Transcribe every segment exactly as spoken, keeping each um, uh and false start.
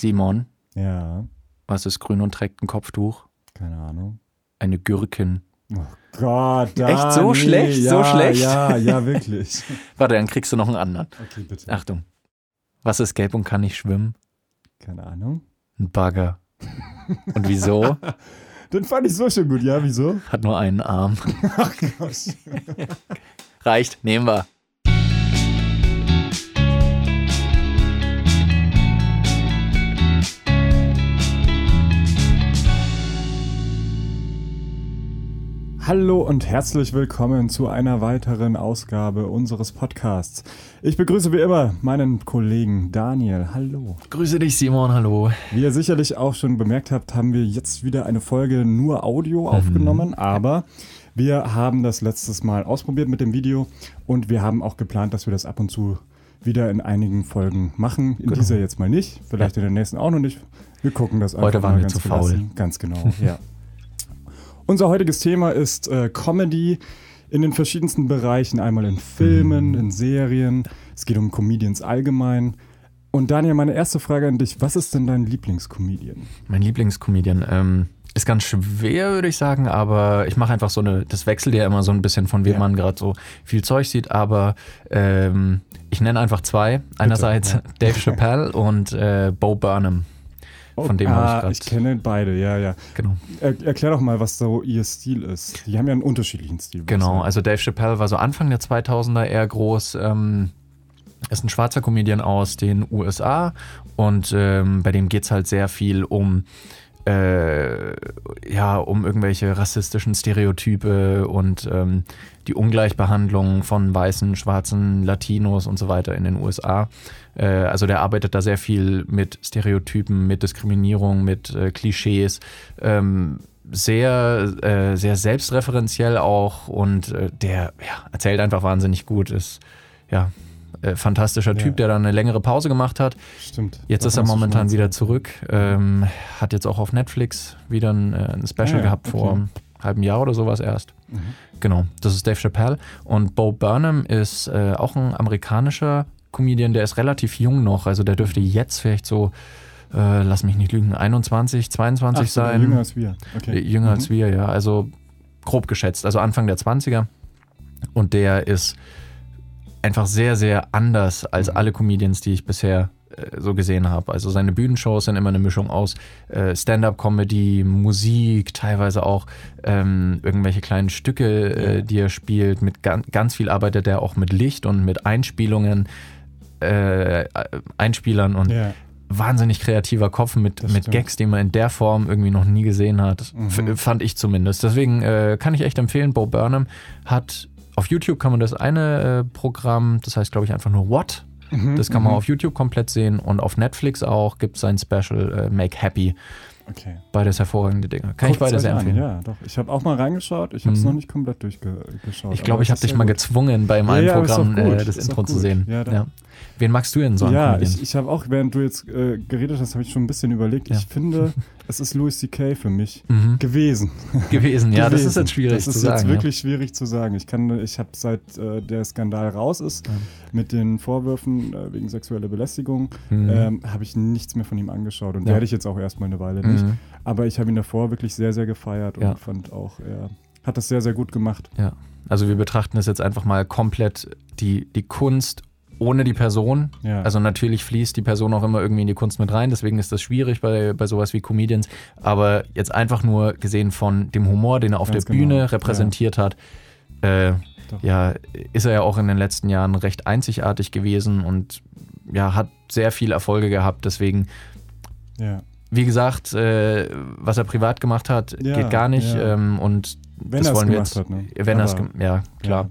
Simon. Ja. Was ist grün und trägt ein Kopftuch? Keine Ahnung. Eine Gürkin. Oh Gott, Dani. Echt so schlecht? Ja, so schlecht? Ja, ja, wirklich. Warte, dann kriegst du noch einen anderen. Okay, bitte. Achtung. Was ist gelb und kann nicht schwimmen? Keine Ahnung. Ein Bagger. Und wieso? Den fand ich so schön gut. Ja, wieso? Hat nur einen Arm. Ach Gott. Reicht, nehmen wir. Hallo und herzlich willkommen zu einer weiteren Ausgabe unseres Podcasts. Ich begrüße wie immer meinen Kollegen Daniel. Hallo. Grüße dich, Simon. Hallo. Wie ihr sicherlich auch schon bemerkt habt, haben wir jetzt wieder eine Folge nur Audio mhm. aufgenommen, aber wir haben das letztes Mal ausprobiert mit dem Video und wir haben auch geplant, dass wir das ab und zu wieder in einigen Folgen machen. In genau. dieser jetzt mal nicht, vielleicht in der nächsten auch noch nicht. Wir gucken das einfach. Heute waren mal wir ganz zu faul. Gelassen. Ganz genau, ja. Unser heutiges Thema ist äh, Comedy in den verschiedensten Bereichen, einmal in Filmen, in Serien, es geht um Comedians allgemein. Und Daniel, meine erste Frage an dich, was ist denn dein Lieblingscomedian? Mein Lieblingscomedian ähm, ist ganz schwer, würde ich sagen, aber ich mache einfach so eine, das wechselt ja immer so ein bisschen von wem ja. man gerade so viel Zeug sieht, aber ähm, ich nenne einfach zwei, Bitte, einerseits ja. Dave Chappelle und äh, Bo Burnham. Von dem ah, ich, ich kenne beide, ja, ja. Genau. Er, erklär doch mal, was so ihr Stil ist. Die haben ja einen unterschiedlichen Stil. Genau, ja. Also Dave Chappelle war so Anfang der zweitausender eher groß. Ähm, ist ein schwarzer Comedian aus den U S A und ähm, bei dem geht es halt sehr viel um, äh, ja, um irgendwelche rassistischen Stereotype und ähm, die Ungleichbehandlung von weißen, schwarzen, Latinos und so weiter in den U S A. Also der arbeitet da sehr viel mit Stereotypen, mit Diskriminierung, mit äh, Klischees, ähm, sehr, äh, sehr selbstreferenziell auch und äh, der ja, erzählt einfach wahnsinnig gut, ist ja äh, fantastischer Typ, ja. der dann eine längere Pause gemacht hat. Stimmt. Jetzt ist er momentan wieder zurück, ähm, hat jetzt auch auf Netflix wieder ein, äh, ein Special ah, ja. gehabt okay. vor einem halben Jahr oder sowas erst. Mhm. Genau, das ist Dave Chappelle und Bo Burnham ist äh, auch ein amerikanischer Comedian, der ist relativ jung noch, also der dürfte jetzt vielleicht so, äh, lass mich nicht lügen, einundzwanzig, zweiundzwanzig Ach, sein. Jünger als wir. Okay. Jünger mhm. als wir, ja, also grob geschätzt, also Anfang der zwanziger und der ist einfach sehr, sehr anders als mhm. alle Comedians, die ich bisher äh, so gesehen habe. Also seine Bühnenshows sind immer eine Mischung aus äh, Stand-Up-Comedy, Musik, teilweise auch ähm, irgendwelche kleinen Stücke, äh, ja. die er spielt. Mit ga- ganz viel arbeitet er auch mit Licht und mit Einspielungen. Äh, Einspielern und yeah. wahnsinnig kreativer Kopf mit, mit Gags, die man in der Form irgendwie noch nie gesehen hat. Mhm. F- fand ich zumindest. Deswegen äh, kann ich echt empfehlen, Bo Burnham hat, auf YouTube kann man das eine äh, Programm, das heißt glaube ich einfach nur What? Mhm. Das kann man mhm. auf YouTube komplett sehen und auf Netflix auch gibt es sein Special äh, Make Happy. Okay. Beides hervorragende Dinger. Kann Guckt ich beides sehr empfehlen. Ja, doch. Ich habe auch mal reingeschaut, ich habe es mhm. noch nicht komplett durchgeschaut. Ich glaube, ich habe dich mal gut. gezwungen, bei meinem ja, ja, Programm äh, das ist Intro zu sehen. Ja, ja. Wen magst du denn so? Ja, ich, ich habe auch, während du jetzt äh, geredet hast, habe ich schon ein bisschen überlegt. Ja. Ich finde, es ist Louis C K für mich mhm. gewesen. Gewesen, ja, gewesen. Das ist jetzt schwierig das zu sagen. Das ist jetzt wirklich ja. schwierig zu sagen. Ich kann, ich habe seit äh, der Skandal raus ist, mhm. mit den Vorwürfen äh, wegen sexueller Belästigung, mhm. ähm, habe ich nichts mehr von ihm angeschaut und ja. werde ich jetzt auch erstmal eine Weile nicht. Mhm. Aber ich habe ihn davor wirklich sehr, sehr gefeiert und ja. fand auch, er hat das sehr, sehr gut gemacht. Ja, also wir betrachten das jetzt einfach mal komplett die, die Kunst ohne die Person. Ja. Also natürlich fließt die Person auch immer irgendwie in die Kunst mit rein, deswegen ist das schwierig bei, bei sowas wie Comedians. Aber jetzt einfach nur gesehen von dem Humor, den er auf Ganz der genau. Bühne repräsentiert ja. hat, äh, ja, ist er ja auch in den letzten Jahren recht einzigartig gewesen und ja, hat sehr viel Erfolge gehabt, deswegen ja. Wie gesagt, äh, was er privat gemacht hat, ja, geht gar nicht. Ja. Ähm, und wenn das wollen wir jetzt. Hat, ne? Wenn er es gemacht hat. Ja, klar.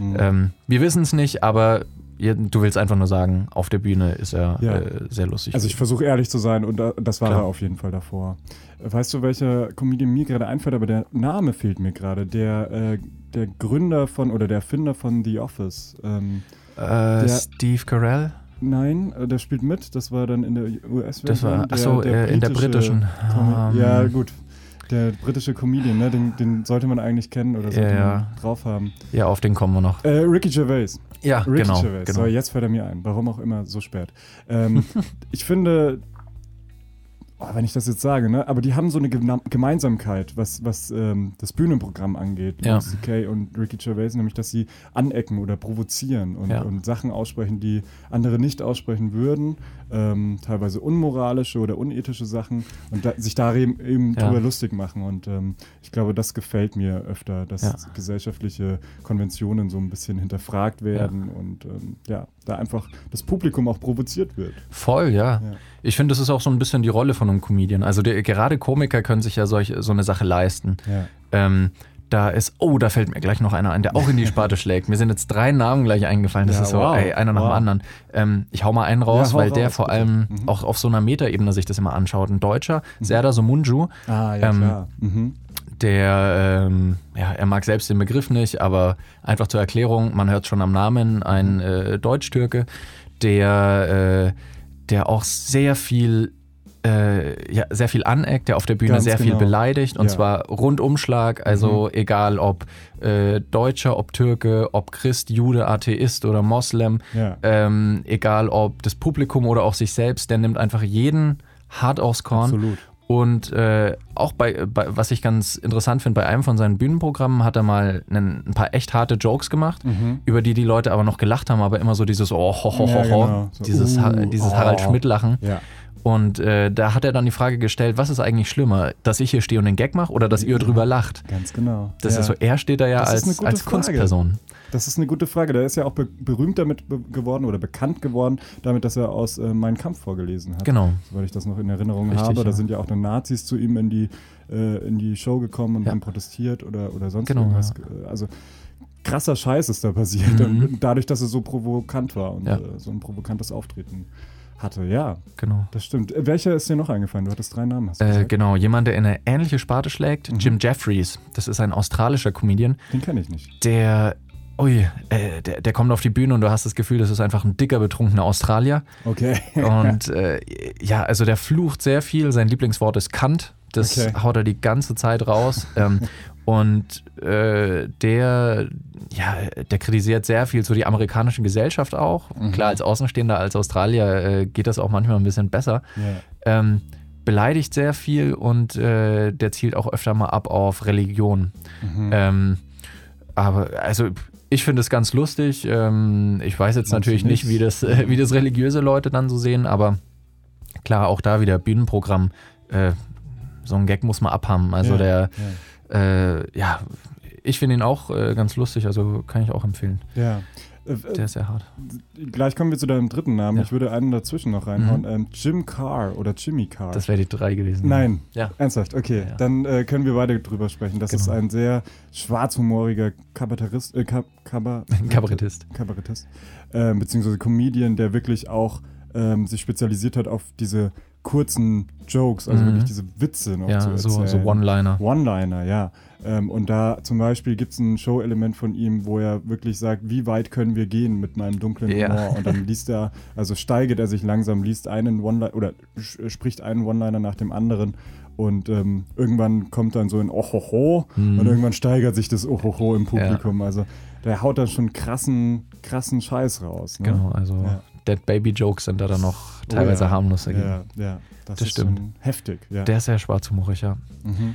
Ja. Mhm. Ähm, wir wissen es nicht, aber ihr, du willst einfach nur sagen, auf der Bühne ist er ja. äh, sehr lustig. Also, ich versuche ehrlich zu sein und das war klar. er auf jeden Fall davor. Weißt du, welcher Comedian mir gerade einfällt, aber der Name fehlt mir gerade? Der, äh, der Gründer von oder der Erfinder von The Office. Ähm, äh, der, Steve Carell? Nein, der spielt mit, das war dann in der U S-Version. Achso, in der britischen. Com- um. Ja, gut. Der britische Comedian, ne? den, den sollte man eigentlich kennen oder sollte ja, man drauf haben. Ja, auf den kommen wir noch. Äh, Ricky Gervais. Ja, Ricky genau. Gervais. genau. So, jetzt fällt er mir ein, warum auch immer so spät. Ähm, ich finde, wenn ich das jetzt sage, ne? Aber die haben so eine Gem- Gemeinsamkeit, was, was ähm, das Bühnenprogramm angeht. Ja. C K und Ricky Gervais, nämlich, dass sie anecken oder provozieren und, ja. und Sachen aussprechen, die andere nicht aussprechen würden. Ähm, teilweise unmoralische oder unethische Sachen und da, sich da eben, eben ja. drüber lustig machen. Und ähm, ich glaube, das gefällt mir öfter, dass ja. gesellschaftliche Konventionen so ein bisschen hinterfragt werden ja. und ähm, ja, da einfach das Publikum auch provoziert wird. Voll, ja. ja. Ich finde, das ist auch so ein bisschen die Rolle von einem Comedian. Also der, gerade Komiker können sich ja solch, so eine Sache leisten. Ja. Ähm, da ist, oh, da fällt mir gleich noch einer ein, der auch in die Sparte schlägt. Mir sind jetzt drei Namen gleich eingefallen. Das ja, ist so, wow, ey, einer wow. nach dem anderen. Ähm, ich hau mal einen raus, ja, weil raus, der vor bitte. allem mhm. auch auf so einer Metaebene sich das immer anschaut. Ein Deutscher, mhm. Serdar Somuncu. Ah, ja, ähm, klar. Mhm. Der, ähm, ja, er mag selbst den Begriff nicht, aber einfach zur Erklärung, man hört schon am Namen, ein äh, Deutsch-Türke, der, äh, der auch sehr viel Äh, ja, sehr viel aneckt, der auf der Bühne Ganz sehr genau. viel beleidigt und ja. zwar Rundumschlag, also mhm. egal ob äh, Deutscher, ob Türke, ob Christ, Jude, Atheist oder Moslem, ja. ähm, egal ob das Publikum oder auch sich selbst, der nimmt einfach jeden hart aufs Korn. Absolut. Und äh, auch bei, bei, was ich ganz interessant finde, bei einem von seinen Bühnenprogrammen hat er mal einen, ein paar echt harte Jokes gemacht, mhm. über die die Leute aber noch gelacht haben, aber immer so dieses oh, ho, ho, ja, ho, genau. so, dieses, uh, ha- dieses oh. Harald-Schmidt-Lachen. Ja. Und äh, da hat er dann die Frage gestellt, was ist eigentlich schlimmer, dass ich hier stehe und einen Gag mache oder dass ihr drüber lacht? Ganz genau. Das ja. ist so, er steht da ja als, als Kunstperson. Das ist eine gute Frage. Der ist ja auch be- berühmt damit be- geworden oder bekannt geworden, damit, dass er aus äh, Mein Kampf vorgelesen hat. Genau. Soweit ich das noch in Erinnerung Richtig, habe. Ja. Da sind ja auch dann Nazis zu ihm in die, äh, in die Show gekommen und ja. haben protestiert oder, oder sonst genau, irgendwas. Ja. Also krasser Scheiß ist da passiert. Mhm. Und dadurch, dass er so provokant war und ja. äh, so ein provokantes Auftreten hatte, ja. Genau. Das stimmt. Welcher ist dir noch eingefallen? Du hattest drei Namen. Hast du äh, genau. Jemand, der in eine ähnliche Sparte schlägt. Mhm. Jim Jeffries. Das ist ein australischer Comedian. Den kenne ich nicht. Der, ui, äh, der, der kommt auf die Bühne und du hast das Gefühl, das ist einfach ein dicker, betrunkener Australier. Okay. Und äh, ja, also der flucht sehr viel. Sein Lieblingswort ist Kant. Das okay. haut er die ganze Zeit raus. ähm, und äh, der, ja, der kritisiert sehr viel so die amerikanische Gesellschaft auch. Mhm. Klar, als Außenstehender, als Australier äh, geht das auch manchmal ein bisschen besser. Yeah. Ähm, beleidigt sehr viel und äh, der zielt auch öfter mal ab auf Religion. Mhm. Ähm, aber also ich finde es ganz lustig. Ähm, ich weiß jetzt Meinst natürlich nicht, wie das, äh, wie das religiöse Leute dann so sehen, aber klar, auch da wieder Bühnenprogramm. Äh, so ein Gag muss man abhaben. Also ja, der, ja, äh, ja ich finde ihn auch äh, ganz lustig, also kann ich auch empfehlen. Ja. Äh, der ist sehr hart. Gleich kommen wir zu deinem dritten Namen. Ja. Ich würde einen dazwischen noch reinhauen. Mhm. Ähm, Jim Carr oder Jimmy Carr. Das wäre die drei gewesen. Nein, ja. ernsthaft. Okay, ja, ja. dann äh, können wir weiter drüber sprechen. Das genau. ist ein sehr schwarzhumoriger Kabarettist, äh, Kab- Kabar- Kabarettist. Kabarettist. Äh, beziehungsweise Comedian, der wirklich auch ähm, sich spezialisiert hat auf diese kurzen Jokes, also mhm. wirklich diese Witze noch ja, zu erzählen. Ja, so, so One-Liner. One-Liner, ja. Ähm, und da zum Beispiel gibt es ein Show-Element von ihm, wo er wirklich sagt, wie weit können wir gehen mit meinem dunklen Humor? Ja. Und dann liest er, also steigert er sich langsam, liest einen One-Liner oder sch- spricht einen One-Liner nach dem anderen und ähm, irgendwann kommt dann so ein Ohoho mhm. und irgendwann steigert sich das Ohoho im Publikum. Ja. Also der haut dann schon krassen, krassen Scheiß raus. Ne? Genau, also ja. Dead Baby Jokes sind da dann noch teilweise oh ja. harmlos dagegen. Ja, ja, das, das ist stimmt. Schon heftig. Ja. Der ist sehr schwarzhumorig, ja. Mhm.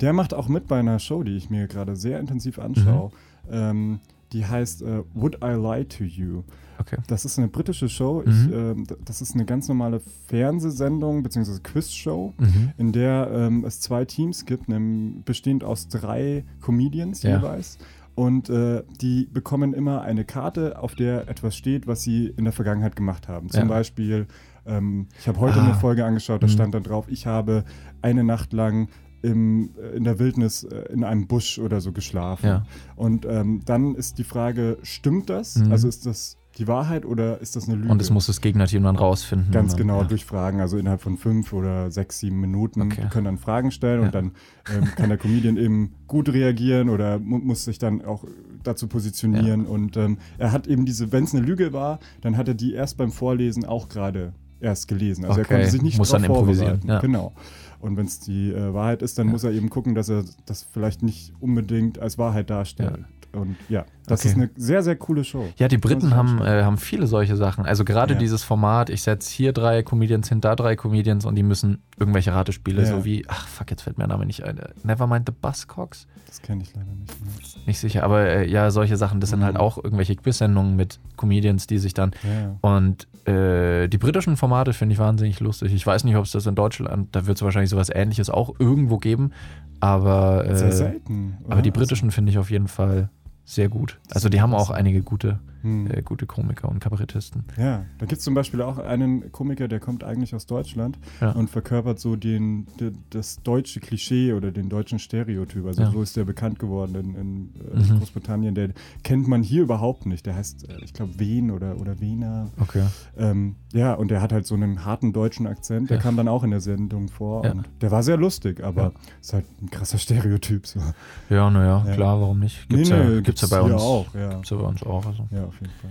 Der macht auch mit bei einer Show, die ich mir gerade sehr intensiv anschaue. Mhm. Ähm, die heißt äh, Would I Lie to You? Okay. Das ist eine britische Show. Mhm. Ich, äh, das ist eine ganz normale Fernsehsendung bzw. Quiz-Show, mhm. in der ähm, es zwei Teams gibt, nämlich bestehend aus drei Comedians ja. jeweils. Und äh, die bekommen immer eine Karte, auf der etwas steht, was sie in der Vergangenheit gemacht haben. Zum ja. Beispiel, ähm, ich habe heute ah. eine Folge angeschaut, da mhm. stand dann drauf, ich habe eine Nacht lang im, in der Wildnis in einem Busch oder so geschlafen. Ja. Und ähm, dann ist die Frage, stimmt das? Mhm. Also ist das die Wahrheit oder ist das eine Lüge? Und das muss das Gegnerteam dann rausfinden. Ganz dann, genau, ja. durch Fragen, also innerhalb von fünf oder sechs, sieben Minuten. Okay. Die können dann Fragen stellen ja. und dann ähm, kann der Comedian eben gut reagieren oder mu- muss sich dann auch dazu positionieren. Ja. Und ähm, er hat eben diese, wenn es eine Lüge war, dann hat er die erst beim Vorlesen auch gerade erst gelesen. Also okay. er konnte sich nicht drauf vorbereiten. Ja. Genau. Und wenn es die äh, Wahrheit ist, dann ja. muss er eben gucken, dass er das vielleicht nicht unbedingt als Wahrheit darstellt. Ja. Und ja, das okay. ist eine sehr, sehr coole Show. Ja, die Briten haben, äh, haben viele solche Sachen. Also gerade ja. dieses Format, ich setze hier drei Comedians hin, da drei Comedians und die müssen irgendwelche Ratespiele, ja. so wie, ach fuck, jetzt fällt mir der Name nicht ein. Nevermind the Buzzcocks? Das kenne ich leider nicht. Ne? Nicht sicher, aber äh, ja, solche Sachen, das mhm. sind halt auch irgendwelche Quiz-Sendungen mit Comedians, die sich dann ja. und äh, die britischen Formate finde ich wahnsinnig lustig. Ich weiß nicht, ob es das in Deutschland, da wird es wahrscheinlich sowas Ähnliches auch irgendwo geben, aber, äh, sehr selten, aber die britischen also, finde ich auf jeden Fall sehr gut. Also die haben auch einige gute, hm. äh, gute Komiker und Kabarettisten. Ja, da gibt es zum Beispiel auch einen Komiker, der kommt eigentlich aus Deutschland ja. und verkörpert so den, den, das deutsche Klischee oder den deutschen Stereotyp. Also ja. so ist der bekannt geworden in, in mhm. Großbritannien. Der kennt man hier überhaupt nicht. Der heißt, ich glaube, Wen oder, oder Wiener. Okay. Ähm, ja, und der hat halt so einen harten deutschen Akzent. Der ja. kam dann auch in der Sendung vor. Ja. Und der war sehr lustig, aber ja. ist halt ein krasser Stereotyp. So. Ja, naja, ja. klar, warum nicht? Gibt's nee, ja, nee, gibt's Gibt es ja bei uns auch. Ja. Gibt's ja bei uns auch also. Ja, auf jeden Fall.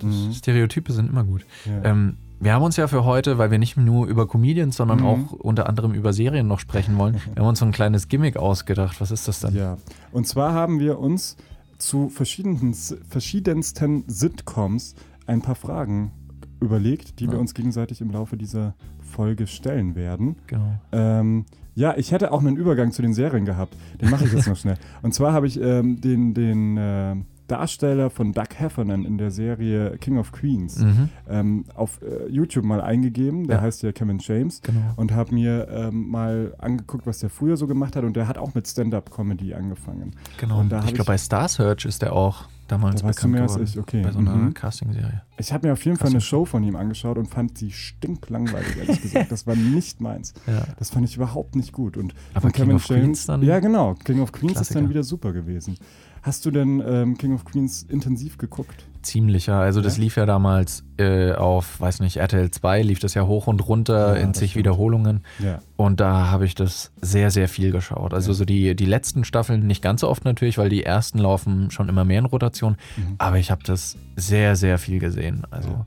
Das mhm. Stereotype sind immer gut. Ja. Ähm, wir haben uns ja für heute, weil wir nicht nur über Comedians, sondern mhm. auch unter anderem über Serien noch sprechen wollen, wir haben uns so ein kleines Gimmick ausgedacht. Was ist das denn? Ja, und zwar haben wir uns zu verschiedenen, verschiedensten Sitcoms ein paar Fragen überlegt, die ja. wir uns gegenseitig im Laufe dieser Folge stellen werden. Genau. Ähm, Ja, ich hätte auch einen Übergang zu den Serien gehabt. Den mache ich jetzt noch schnell. Und zwar habe ich ähm, den, den äh, Darsteller von Doug Heffernan in der Serie King of Queens mhm. ähm, auf äh, YouTube mal eingegeben. Der ja. heißt ja Kevin James. Genau. Und habe mir ähm, mal angeguckt, was der früher so gemacht hat. Und der hat auch mit Stand-Up-Comedy angefangen. Genau. Und da ich glaube, bei Star Search ist der auch damals da bekannt geworden. Als ich. Okay. Bei so einer mhm. Casting-Serie. Ich habe mir auf jeden Fall eine Show von ihm angeschaut und fand sie stinklangweilig, ehrlich gesagt. Das war nicht meins. Ja. Das fand ich überhaupt nicht gut. Und aber King of Queens dann? Ja, genau. King of Queens Klassiker. Ist dann wieder super gewesen. Hast du denn ähm, King of Queens intensiv geguckt? Ziemlich, ja. Also das ja? lief ja damals äh, auf, weiß nicht, R T L zwei, lief das ja hoch und runter ja, in zig stimmt. Wiederholungen. Ja. Und da habe ich das sehr, sehr viel geschaut. Also ja. so die, die letzten Staffeln nicht ganz so oft natürlich, weil die ersten laufen schon immer mehr in Rotation. Mhm. Aber ich habe das sehr, sehr viel gesehen. Also ja.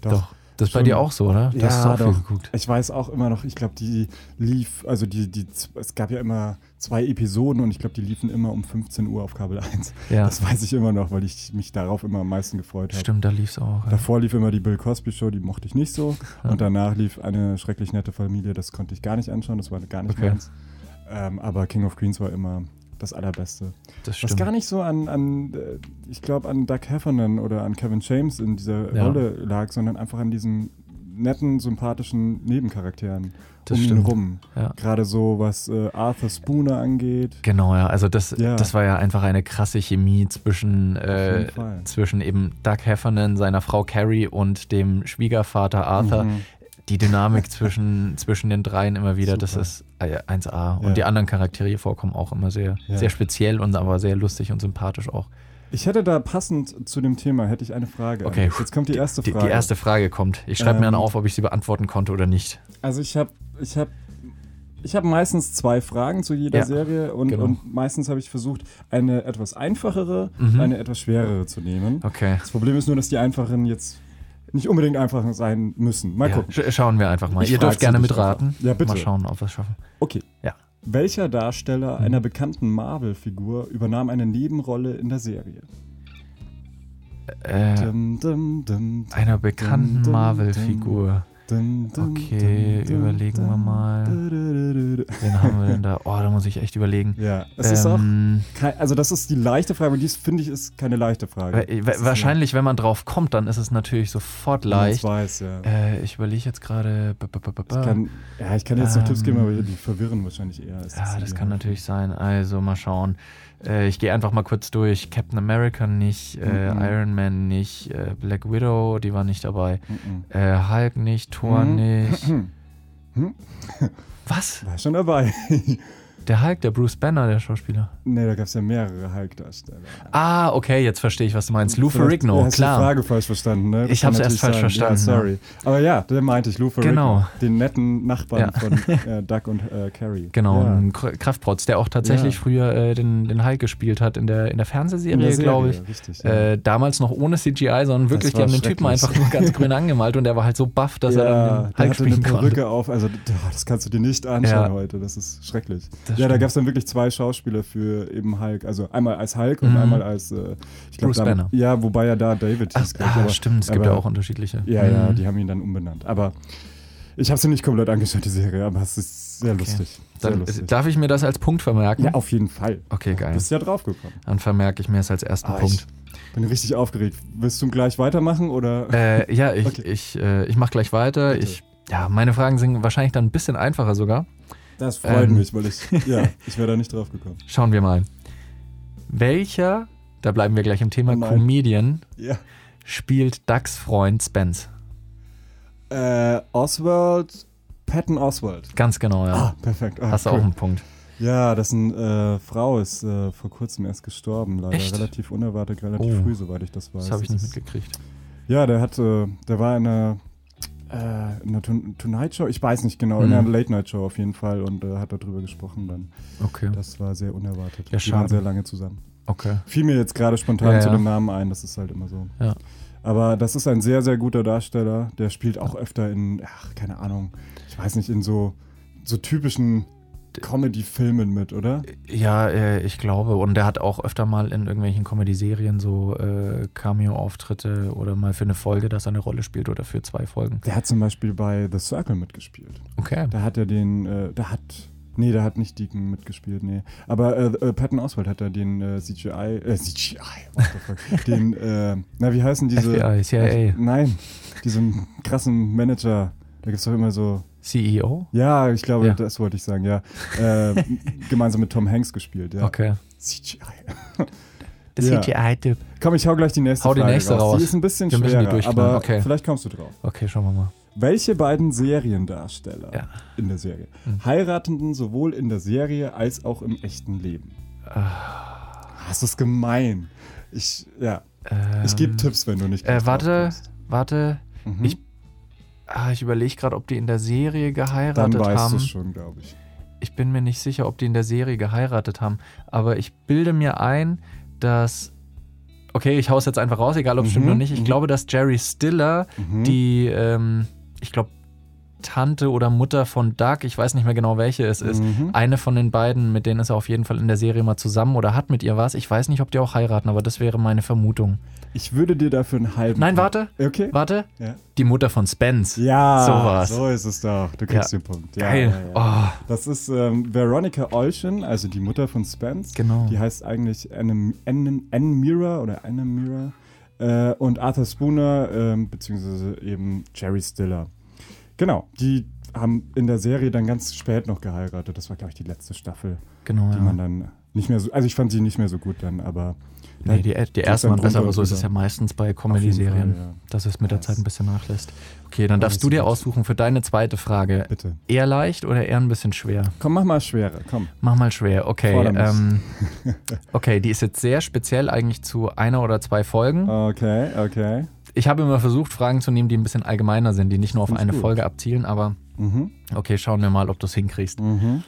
doch. doch. Das ist bei dir auch so, oder? Ja, das ist auch doch. Viel geguckt. Ich weiß auch immer noch, ich glaube, die lief, also die, die, es gab ja immer zwei Episoden und ich glaube, die liefen immer um fünfzehn Uhr auf Kabel eins. Ja. Das weiß ich immer noch, weil ich mich darauf immer am meisten gefreut habe. Stimmt, da lief es auch. Davor ja. lief immer die Bill Cosby Show, die mochte ich nicht so. Ja. Und danach lief eine schrecklich nette Familie, das konnte ich gar nicht anschauen, das war gar nicht okay. meins. Ähm, aber King of Queens war immer das Allerbeste. Das stimmt. Was gar nicht so an, an ich glaube, an Doug Heffernan oder an Kevin James in dieser ja. Rolle lag, sondern einfach an diesen netten, sympathischen Nebencharakteren das um stimmt. ihn rum. Ja. Gerade so, was äh, Arthur Spooner angeht. Genau, ja. Also das, ja. das war ja einfach eine krasse Chemie zwischen, äh, zwischen eben Doug Heffernan, seiner Frau Carrie und dem Schwiegervater Arthur. Mhm. Die Dynamik zwischen, zwischen den dreien immer wieder, super. Das ist eins A. Und ja. die anderen Charaktere hier vorkommen auch immer sehr, ja. sehr speziell und aber sehr lustig und sympathisch auch. Ich hätte da passend zu dem Thema, hätte ich eine Frage. Okay, jetzt kommt die erste Frage. Die, die erste Frage kommt. Ich schreibe ähm, mir dann auf, ob ich sie beantworten konnte oder nicht. Also ich habe ich hab, ich hab meistens zwei Fragen zu jeder ja, Serie und, genau. und meistens habe ich versucht, eine etwas einfachere, mhm. eine etwas schwerere zu nehmen. Okay. Das Problem ist nur, dass die einfacheren jetzt nicht unbedingt einfach sein müssen. Mal ja, gucken. Sch- schauen wir einfach mal. Ich Ihr dürft gerne mitraten. Ja, bitte. Mal schauen, ob wir es schaffen. Okay. Ja. Welcher Darsteller hm. einer bekannten Marvel-Figur übernahm eine Nebenrolle in der Serie? Äh, dum, dum, dum, einer bekannten dum, dum, Marvel-Figur. Dum, dum, okay, dum, überlegen dum, wir mal. Wen haben wir denn da? Oh, da muss ich echt überlegen. Ja, es ähm, ist auch kein, also das ist die leichte Frage, und die finde ich ist keine leichte Frage. Wa- wa- wahrscheinlich, wenn man drauf kommt, dann ist es natürlich sofort leicht. Ich weiß, ja. Äh, ich überlege jetzt gerade. Ja, ich kann jetzt noch ähm, Tipps geben, aber die verwirren wahrscheinlich eher. Ist ja, das, das kann natürlich sein. Also mal schauen. Äh, ich gehe einfach mal kurz durch. Captain America nicht, äh, mhm. Iron Man nicht, äh, Black Widow, die war nicht dabei, mhm. äh, Hulk nicht, Thor mhm. nicht. Mhm. Was? War schon dabei. Der Hulk, der Bruce Banner, der Schauspieler. Nee, da gab es ja mehrere Hulk-Darsteller. Ah, okay, jetzt verstehe ich, was du meinst. Lou Ferrigno, klar. Du hast die Frage falsch verstanden, ne? Das ich habe es erst falsch sein. verstanden. Ja, sorry. Aber ja, der meinte ich, Lou Ferrigno. Genau. Den netten Nachbarn ja. von äh, Duck und äh, Carrie. Genau, ja. Ein Kraftprotz, der auch tatsächlich ja. früher äh, den, den Hulk gespielt hat in der, in der Fernsehserie, glaube ich. Richtig, ja. äh, damals noch ohne C G I, sondern wirklich, die haben den Typen einfach nur ganz grün angemalt und der war halt so buff, dass ja, er den Hulk spielen konnte. Ja, der hatte eine Perücke auf, also das kannst du dir nicht anschauen ja. heute, das ist schrecklich. Das ja, stimmt. Da gab es dann wirklich zwei Schauspieler für eben Hulk. Also einmal als Hulk mhm. und einmal als äh, ich glaub, Bruce dann, Banner. Ja, wobei ja da David hieß. Ach, ah, stimmt, es aber, gibt ja auch unterschiedliche. Ja, mhm. ja, die haben ihn dann umbenannt. Aber ich habe sie nicht komplett angeschaut, die Serie, aber es ist sehr okay. lustig. Sehr dann, lustig. Darf ich mir das als Punkt vermerken? Ja, auf jeden Fall. Okay, geil. Du bist ja draufgekommen. Dann vermerke ich mir es als ersten ah, Punkt. Bin richtig aufgeregt. Willst du gleich weitermachen? Oder? Äh, ja, ich, okay. ich, äh, ich mache gleich weiter. Bitte. Ich, ja, meine Fragen sind wahrscheinlich dann ein bisschen einfacher sogar. Das freut ähm. mich, weil ich, ja, ich wäre da nicht drauf gekommen. Schauen wir mal. Welcher, da bleiben wir gleich im Thema, oh Comedian ja. spielt Ducks Freund Spence? Äh, Oswald, Patton Oswalt. Ganz genau, ja. Ah, perfekt. Ah, Hast du cool. auch einen Punkt. Ja, das ist eine äh, Frau, ist äh, vor kurzem erst gestorben, leider. Echt? Relativ unerwartet, relativ oh. früh, soweit ich das weiß. Das habe ich nicht das, mitgekriegt. Ja, der hat, äh, der war in einer... Äh, in der Tonight-Show? Ich weiß nicht genau, in der Late-Night-Show auf jeden Fall und äh, hat darüber gesprochen dann. Okay. Das war sehr unerwartet. Ja, die waren sehr lange zusammen. Okay. Fiel mir jetzt gerade spontan ja, zu ja. dem Namen ein, das ist halt immer so. Ja. Aber das ist ein sehr, sehr guter Darsteller, der spielt auch ja. öfter in, ach, keine Ahnung, ich weiß nicht, in so, so typischen Comedy-Filmen mit, oder? Ja, äh, ich glaube. Und der hat auch öfter mal in irgendwelchen Comedy-Serien so äh, Cameo-Auftritte oder mal für eine Folge, dass er eine Rolle spielt oder für zwei Folgen. Der hat zum Beispiel bei The Circle mitgespielt. Okay. Da hat er den, äh, da hat, nee, da hat nicht Deacon mitgespielt, nee. Aber äh, äh, Patton Oswalt hat da den äh, C G I, äh, C G I, what the fuck, den, äh, na, wie heißen diese? F B I, C I A. Nein, diesen krassen Manager, da gibt's doch immer so C E O? Ja, ich glaube, ja. das wollte ich sagen, ja. Äh, gemeinsam mit Tom Hanks gespielt, ja. Okay. C G I. Der ja. C G I-Tipp. Komm, ich hau gleich die nächste hau Frage die nächste raus. raus. Die ist ein bisschen wir schwerer, die aber okay. vielleicht kommst du drauf. Okay, schauen wir mal. Welche beiden Seriendarsteller ja. in der Serie mhm. heirateten sowohl in der Serie als auch im echten Leben? Ah. Das ist gemein. Ich, ja. Ähm, ich gebe Tipps, wenn du nicht äh, Warte, warte. Mhm. Ich Ah, ich überlege gerade, ob die in der Serie geheiratet haben. Dann weißt du es schon, glaube ich. Ich bin mir nicht sicher, ob die in der Serie geheiratet haben. Aber ich bilde mir ein, dass... Okay, ich hau's jetzt einfach raus, egal ob es mhm. stimmt oder nicht. Ich mhm. glaube, dass Jerry Stiller mhm. die, ähm, ich glaube, Tante oder Mutter von Doug, ich weiß nicht mehr genau, welche es ist, mhm. eine von den beiden, mit denen ist er auf jeden Fall in der Serie mal zusammen oder hat mit ihr was. Ich weiß nicht, ob die auch heiraten, aber das wäre meine Vermutung. Ich würde dir dafür einen halben... Nein, warte. Okay. Warte. Ja. Die Mutter von Spence. Ja, so, war's. so ist es doch. Du kriegst ja. den Punkt. Ja, Geil. Ja, ja. Oh. Das ist ähm, Veronica Olsen, also die Mutter von Spence. Genau. Die heißt eigentlich Anna Mirror oder Anna Mirror. Äh, und Arthur Spooner, äh, beziehungsweise eben Jerry Stiller. Genau. Die haben in der Serie dann ganz spät noch geheiratet. Das war, glaube ich, die letzte Staffel. Genau, die ja. man dann nicht mehr so... Also ich fand sie nicht mehr so gut dann, aber... Nee, die, die erste waren besser, aber so ist es ja meistens bei Comedy-Serien, ja. dass es mit der Zeit ein bisschen nachlässt. Okay, dann darfst du dir aussuchen für deine zweite Frage. Bitte. Eher leicht oder eher ein bisschen schwer? Komm, mach mal schwerer, komm. Mach mal schwer, okay. Ähm, okay, die ist jetzt sehr speziell eigentlich zu einer oder zwei Folgen. Okay, okay. Ich habe immer versucht, Fragen zu nehmen, die ein bisschen allgemeiner sind, die nicht nur auf eine Folge abzielen, aber mhm. okay, schauen wir mal, ob du es hinkriegst. Mhm.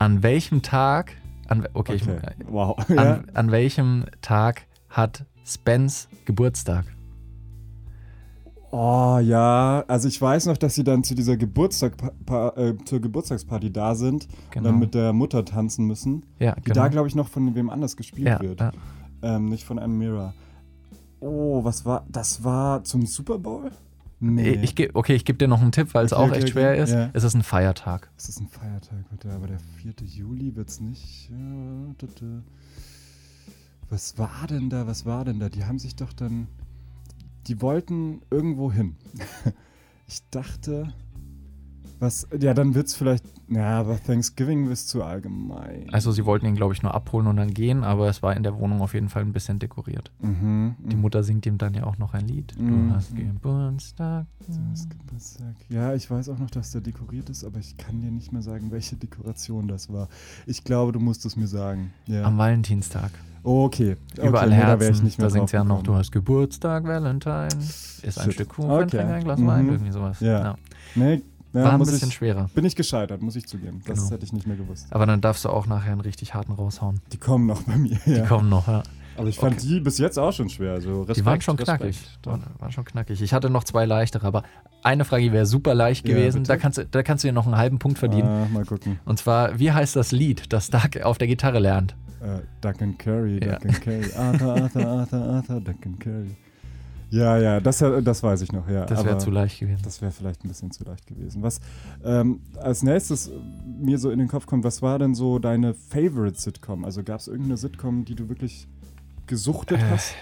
An welchem Tag... An, okay, okay. Ich, wow. an, ja. an welchem Tag hat Spence Geburtstag? Oh ja, also ich weiß noch, dass sie dann zu dieser Geburtstag, pa- äh, zur Geburtstagsparty da sind genau. und dann mit der Mutter tanzen müssen, ja, die genau. da glaube ich noch von wem anders gespielt ja, wird, ja. Ähm, nicht von Anna Mirror. Oh, was war, das war zum Super Bowl? Nee. Ich, ich, okay, ich gebe dir noch einen Tipp, weil es okay, auch okay, echt okay. schwer ist. Ja. Es ist ein Feiertag. Es ist ein Feiertag, aber der vierten Juli wird es nicht. Was war denn da? Was war denn da? Die haben sich doch dann... Die wollten irgendwo hin. Ich dachte... Was, ja, dann wird's vielleicht, ja, aber Thanksgiving ist zu allgemein. Also sie wollten ihn, glaube ich, nur abholen und dann gehen, aber es war in der Wohnung auf jeden Fall ein bisschen dekoriert. Mhm, die Mutter singt ihm dann ja auch noch ein Lied. Mhm. Du hast Geburtstag. Du hast Geburtstag. Ja, ich weiß auch noch, dass der dekoriert ist, aber ich kann dir nicht mehr sagen, welche Dekoration das war. Ich glaube, du musst es mir sagen. Ja. Am Valentinstag. Oh, okay. okay. Überall okay, Herzen, da, ich nicht mehr da singt sie ja noch, du hast Geburtstag, Valentine, ist ein Shit. Stück Kuchen, okay. Trink ein Glas mhm. Wein, irgendwie sowas. Ja. Ja. Nee, Ja, war ein bisschen ich, schwerer. Bin ich gescheitert, muss ich zugeben. Das genau. hätte ich nicht mehr gewusst. Aber dann darfst du auch nachher einen richtig harten raushauen. Die kommen noch bei mir, ja. Die kommen noch, ja. Aber ich fand okay. die bis jetzt auch schon schwer. Also Respekt, die waren schon knackig. Die waren schon knackig. Ich hatte noch zwei leichtere, aber eine Frage wäre super leicht ja, gewesen. Da kannst, da kannst du dir noch einen halben Punkt verdienen. Ah, mal gucken. Und zwar, wie heißt das Lied, das Doug auf der Gitarre lernt? Uh, Duck and Carry, Duck ja. and Carry. Arthur, Arthur, Arthur, Arthur, Duck and Carry. Ja, ja, das, das weiß ich noch, ja. Das wäre zu leicht gewesen. Das wäre vielleicht ein bisschen zu leicht gewesen. Was ähm, als nächstes mir so in den Kopf kommt, was war denn so deine Favorite-Sitcom? Also gab es irgendeine Sitcom, die du wirklich gesuchtet äh, hast?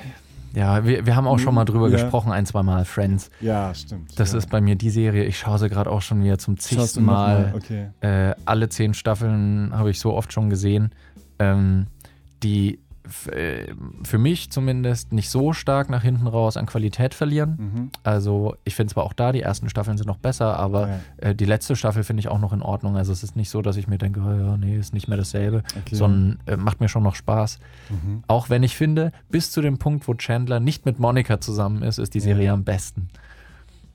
Ja, wir, wir haben auch schon mal drüber ja. gesprochen, ein, zwei Mal, Friends. Ja, stimmt. Das ja. ist bei mir die Serie, ich schaue sie gerade auch schon wieder zum zigsten Mal. Okay. Äh, alle zehn Staffeln habe ich so oft schon gesehen. Ähm, die für mich zumindest nicht so stark nach hinten raus an Qualität verlieren. Mhm. Also ich finde zwar auch da, die ersten Staffeln sind noch besser, aber ja. äh, die letzte Staffel finde ich auch noch in Ordnung. Also es ist nicht so, dass ich mir denke, oh, ja, nee, ist nicht mehr dasselbe, okay. sondern äh, macht mir schon noch Spaß. Mhm. Auch wenn ich finde, bis zu dem Punkt, wo Chandler nicht mit Monica zusammen ist, ist die Serie ja. am besten.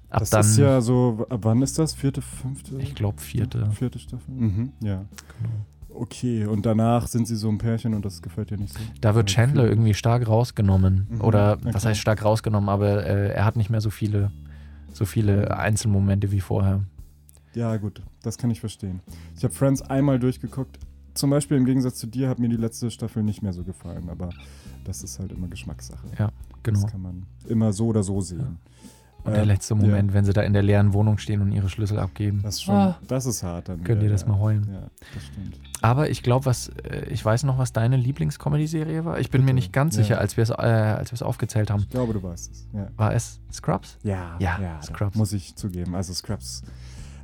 Ab das dann, ist ja so, ab wann ist das? Vierte, fünfte? Ich glaube vierte. Vierte Staffel? Mhm. Ja. Genau. Okay, und danach sind sie so ein Pärchen und das gefällt dir nicht so? Da wird Chandler irgendwie stark rausgenommen. Mhm, Oder, okay. was heißt stark rausgenommen, aber äh, er hat nicht mehr so viele, so viele Einzelmomente wie vorher. Ja gut, das kann ich verstehen. Ich habe Friends einmal durchgeguckt. Zum Beispiel im Gegensatz zu dir hat mir die letzte Staffel nicht mehr so gefallen, aber das ist halt immer Geschmackssache. Ja, genau. Das kann man immer so oder so sehen. Ja. Und der letzte ähm, Moment, ja. wenn sie da in der leeren Wohnung stehen und ihre Schlüssel abgeben. Das ist, schon, ah, das ist hart. Dann könnt ihr das ja. mal heulen. Ja, das stimmt. Aber ich glaube, was ich weiß noch, was deine Lieblings-Comedy-Serie war. Ich bin Bitte. mir nicht ganz ja. sicher, als wir es äh, als wir es aufgezählt haben. Ich glaube, du weißt es. Ja. War es Scrubs? Ja, ja, ja Scrubs. Muss ich zugeben. Also Scrubs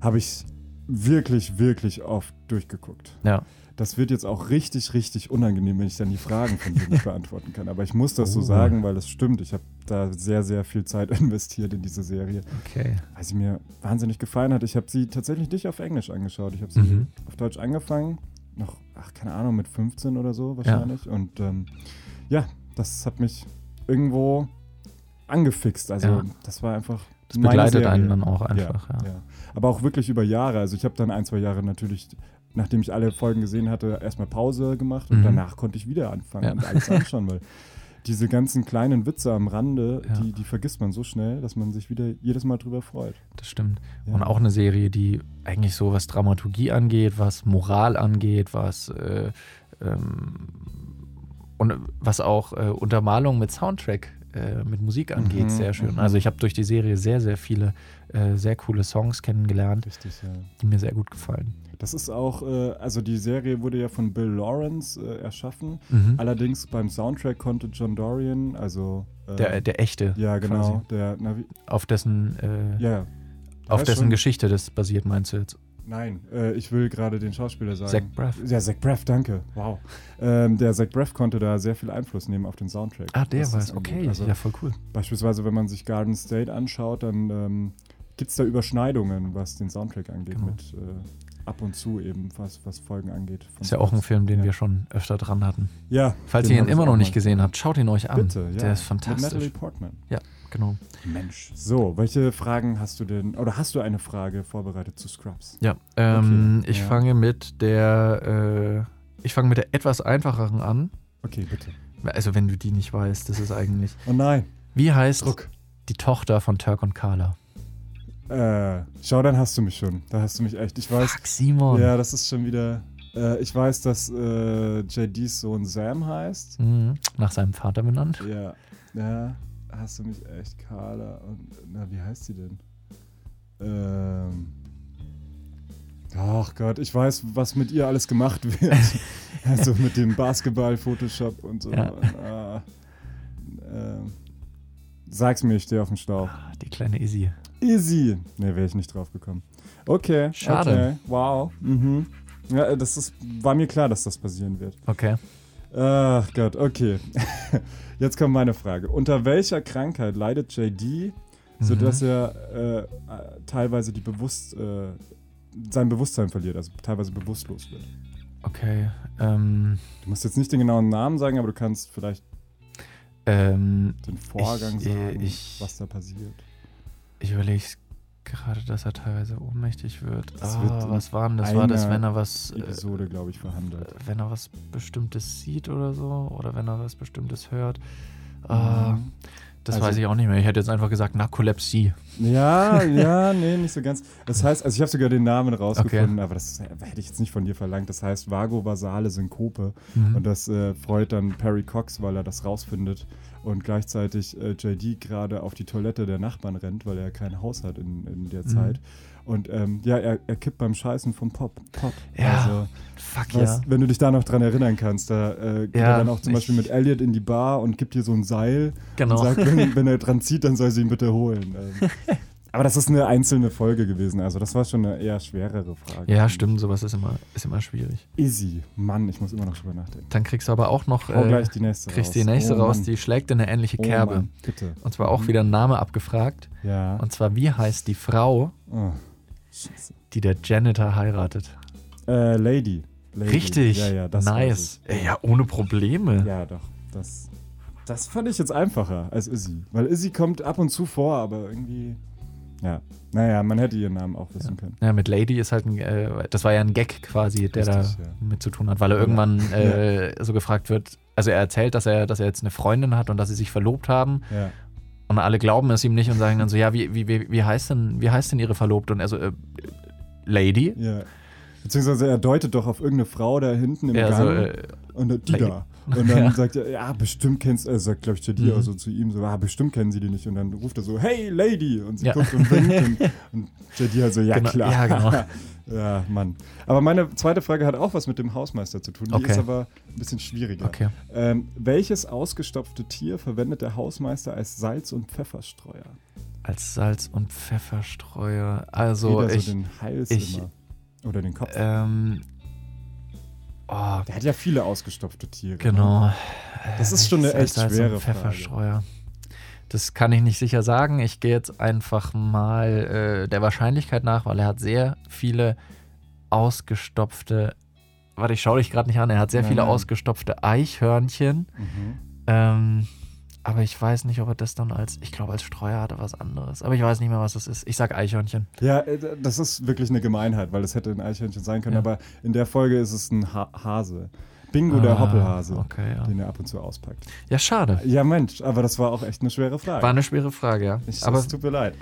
habe ich wirklich, wirklich oft durchgeguckt. Ja. Das wird jetzt auch richtig, richtig unangenehm, wenn ich dann die Fragen von dir nicht beantworten kann. Aber ich muss das oh. so sagen, weil es stimmt. Ich habe da sehr, sehr viel Zeit investiert in diese Serie. Okay. Weil sie mir wahnsinnig gefallen hat. Ich habe sie tatsächlich nicht auf Englisch angeschaut. Ich habe sie mhm. auf Deutsch angefangen. Noch, ach, keine Ahnung, mit fünfzehn oder so wahrscheinlich. Ja. Und ähm, ja, das hat mich irgendwo angefixt. Also ja. das war einfach... Das begleitet einen dann auch einfach. Ja, ja. Ja. Aber auch wirklich über Jahre. Also ich habe dann ein, zwei Jahre natürlich... Nachdem ich alle Folgen gesehen hatte, erstmal Pause gemacht und mhm. danach konnte ich wieder anfangen ja. und alles anschauen, weil diese ganzen kleinen Witze am Rande, ja. die, die vergisst man so schnell, dass man sich wieder jedes Mal drüber freut. Das stimmt. Ja. Und auch eine Serie, die eigentlich so, was Dramaturgie angeht, was Moral angeht, was äh, ähm, und was auch äh, Untermalung mit Soundtrack, äh, mit Musik angeht, mhm. sehr schön. Mhm. Also ich habe durch die Serie sehr, sehr viele äh, sehr coole Songs kennengelernt, Richtig, ja. die mir sehr gut gefallen. Das ist auch, äh, also die Serie wurde ja von Bill Lawrence äh, erschaffen. Mhm. Allerdings beim Soundtrack konnte John Dorian, also äh, der, der echte, ja genau, der Navi- auf dessen, äh, ja, auf dessen schon. Geschichte das basiert, meinst du jetzt? Nein, äh, ich will gerade den Schauspieler sagen. Zach Braff. Ja, Zach Braff, danke. Wow. Ähm, der Zach Braff konnte da sehr viel Einfluss nehmen auf den Soundtrack. Ah, der war es. Okay, also, ja, voll cool. Beispielsweise, wenn man sich Garden State anschaut, dann ähm, gibt es da Überschneidungen, was den Soundtrack angeht genau. mit äh, ab und zu eben, was, was Folgen angeht. Ist ja auch ein Film, den ja. wir schon öfter dran hatten. Ja. Falls ihr ihn immer noch nicht gesehen habt, schaut ihn euch an. Bitte, ja. Der ist fantastisch. Mit Natalie Portman. Ja, genau. Mensch. So, welche Fragen hast du denn, oder hast du eine Frage vorbereitet zu Scrubs? Ja, ähm, okay. ich ja. fange mit der, äh, ich fange mit der etwas einfacheren an. Okay, bitte. Also, wenn du die nicht weißt, das ist eigentlich... Oh nein. Wie heißt Druck. die Tochter von Turk und Carla? Äh, schau, dann hast du mich schon. Da hast du mich echt. Ich weiß. Fuck, Simon. Ja, das ist schon wieder. Äh, ich weiß, dass äh, J Ds Sohn Sam heißt. Mhm. Nach seinem Vater benannt. Ja. Ja, hast du mich echt, Carla. Und, na, wie heißt sie denn? Ähm. Ach Gott, ich weiß, was mit ihr alles gemacht wird. Also mit dem Basketball-Photoshop und so. Ja. Und, ah, ähm. Sag's mir, ich stehe auf dem Schlauch. Die kleine Izzy. Izzy. Ne, wäre ich nicht drauf gekommen. Okay. Schade. Okay. Wow. Mhm. Ja, das ist, war mir klar, dass das passieren wird. Okay. Ach Gott, okay. Jetzt kommt meine Frage. Unter welcher Krankheit leidet J D, sodass mhm. er äh, teilweise die bewusst, äh, sein Bewusstsein verliert, also teilweise bewusstlos wird? Okay. Ähm, du musst jetzt nicht den genauen Namen sagen, aber du kannst vielleicht ähm, den Vorgang ich, sagen, ich, was da passiert. Ich überlege gerade, dass er teilweise ohnmächtig wird. Das ah, wird was war denn das? War das, wenn er was. Episode, äh, glaube ich, verhandelt. Wenn er was Bestimmtes sieht oder so? Oder wenn er was Bestimmtes hört? Mhm. Äh, das also, weiß ich auch nicht mehr. Ich hätte jetzt einfach gesagt, Narkolepsie. Ja, ja, nee, nicht so ganz. Das heißt, also ich habe sogar den Namen rausgefunden, okay. aber das hätte ich jetzt nicht von dir verlangt. Das heißt vagobasale Synkope. Mhm. Und das äh, freut dann Perry Cox, weil er das rausfindet. Und gleichzeitig äh, J D gerade auf die Toilette der Nachbarn rennt, weil er kein Haus hat in, in der mhm. Zeit. Und ähm, ja, er, er kippt beim Scheißen vom Pop. Pop. Ja, also, fuck was, ja. Wenn du dich da noch dran erinnern kannst, da äh, geht ja, er dann auch zum ich, Beispiel mit Elliot in die Bar und gibt ihr so ein Seil. Genau. Und sagt, wenn, wenn er dran zieht, dann soll sie ihn bitte holen. Ähm, aber das ist eine einzelne Folge gewesen, also das war schon eine eher schwerere Frage. Ja, stimmt, sowas ist immer, ist immer schwierig. Easy, Mann, ich muss immer noch drüber nachdenken. Dann kriegst du aber auch noch äh, gleich die nächste kriegst raus. Die nächste oh, raus, Mann. Die schlägt in eine ähnliche oh, Kerbe. Mann, bitte. Und zwar auch wieder ein Name abgefragt. Ja. Und zwar, wie heißt die Frau, oh, die der Janitor heiratet? Äh, Lady. Lady. Richtig, ja, ja, das nice. Ey, ja, ohne Probleme. Ja, doch, das, das fand ich jetzt einfacher als Izzy. Weil Izzy kommt ab und zu vor, aber irgendwie... Ja, naja, man hätte ihren Namen auch wissen ja. können. Ja, mit Lady ist halt ein, äh, das war ja ein Gag quasi, der Richtig, da ja. mit zu tun hat, weil er irgendwann ja. äh, so gefragt wird, also er erzählt, dass er, dass er jetzt eine Freundin hat und dass sie sich verlobt haben ja. und alle glauben es ihm nicht und sagen dann so, ja, wie, wie, wie, wie heißt denn, wie heißt denn ihre Verlobte? Und er so, äh, Lady? Ja. Beziehungsweise er deutet doch auf irgendeine Frau da hinten im ja, Gang so, äh, und die Lady. Da. Und dann ja. sagt er, ja, bestimmt kennst du, er sagt, glaube ich, zu dir mhm. also zu ihm, so, ah, bestimmt kennen sie die nicht. Und dann ruft er so, hey, Lady! Und sie ja. guckt und winkt. Und J D halt so, ja, genau. klar. Ja, genau. ja, Mann. Aber meine zweite Frage hat auch was mit dem Hausmeister zu tun. Die okay. ist aber ein bisschen schwieriger. Okay. Ähm, welches ausgestopfte Tier verwendet der Hausmeister als Salz- und Pfefferstreuer? Als Salz- und Pfefferstreuer. Also ich, so den Hals ich, immer. Oder den Kopf. Ähm... Oh. Der hat ja viele ausgestopfte Tiere. Genau. Ne? Das ist schon eine echt schwere Pfefferstreuer. Frage. Das kann ich nicht sicher sagen. Ich gehe jetzt einfach mal äh, der Wahrscheinlichkeit nach, weil er hat sehr viele ausgestopfte. Warte, ich schaue dich gerade nicht an. Er hat sehr Nein. viele ausgestopfte Eichhörnchen. Mhm. Ähm, aber ich weiß nicht, ob er das dann als, ich glaube als Streuer hatte was anderes. Aber ich weiß nicht mehr, was das ist. Ich sag Eichhörnchen. Ja, das ist wirklich eine Gemeinheit, weil es hätte ein Eichhörnchen sein können. Ja. Aber in der Folge ist es ein ha- Hase. Bingo, ah, der Hoppelhase, okay, ja. den er ab und zu auspackt. Ja, schade. Ja, Mensch, aber das war auch echt eine schwere Frage. War eine schwere Frage, ja. Ich, aber es tut mir leid.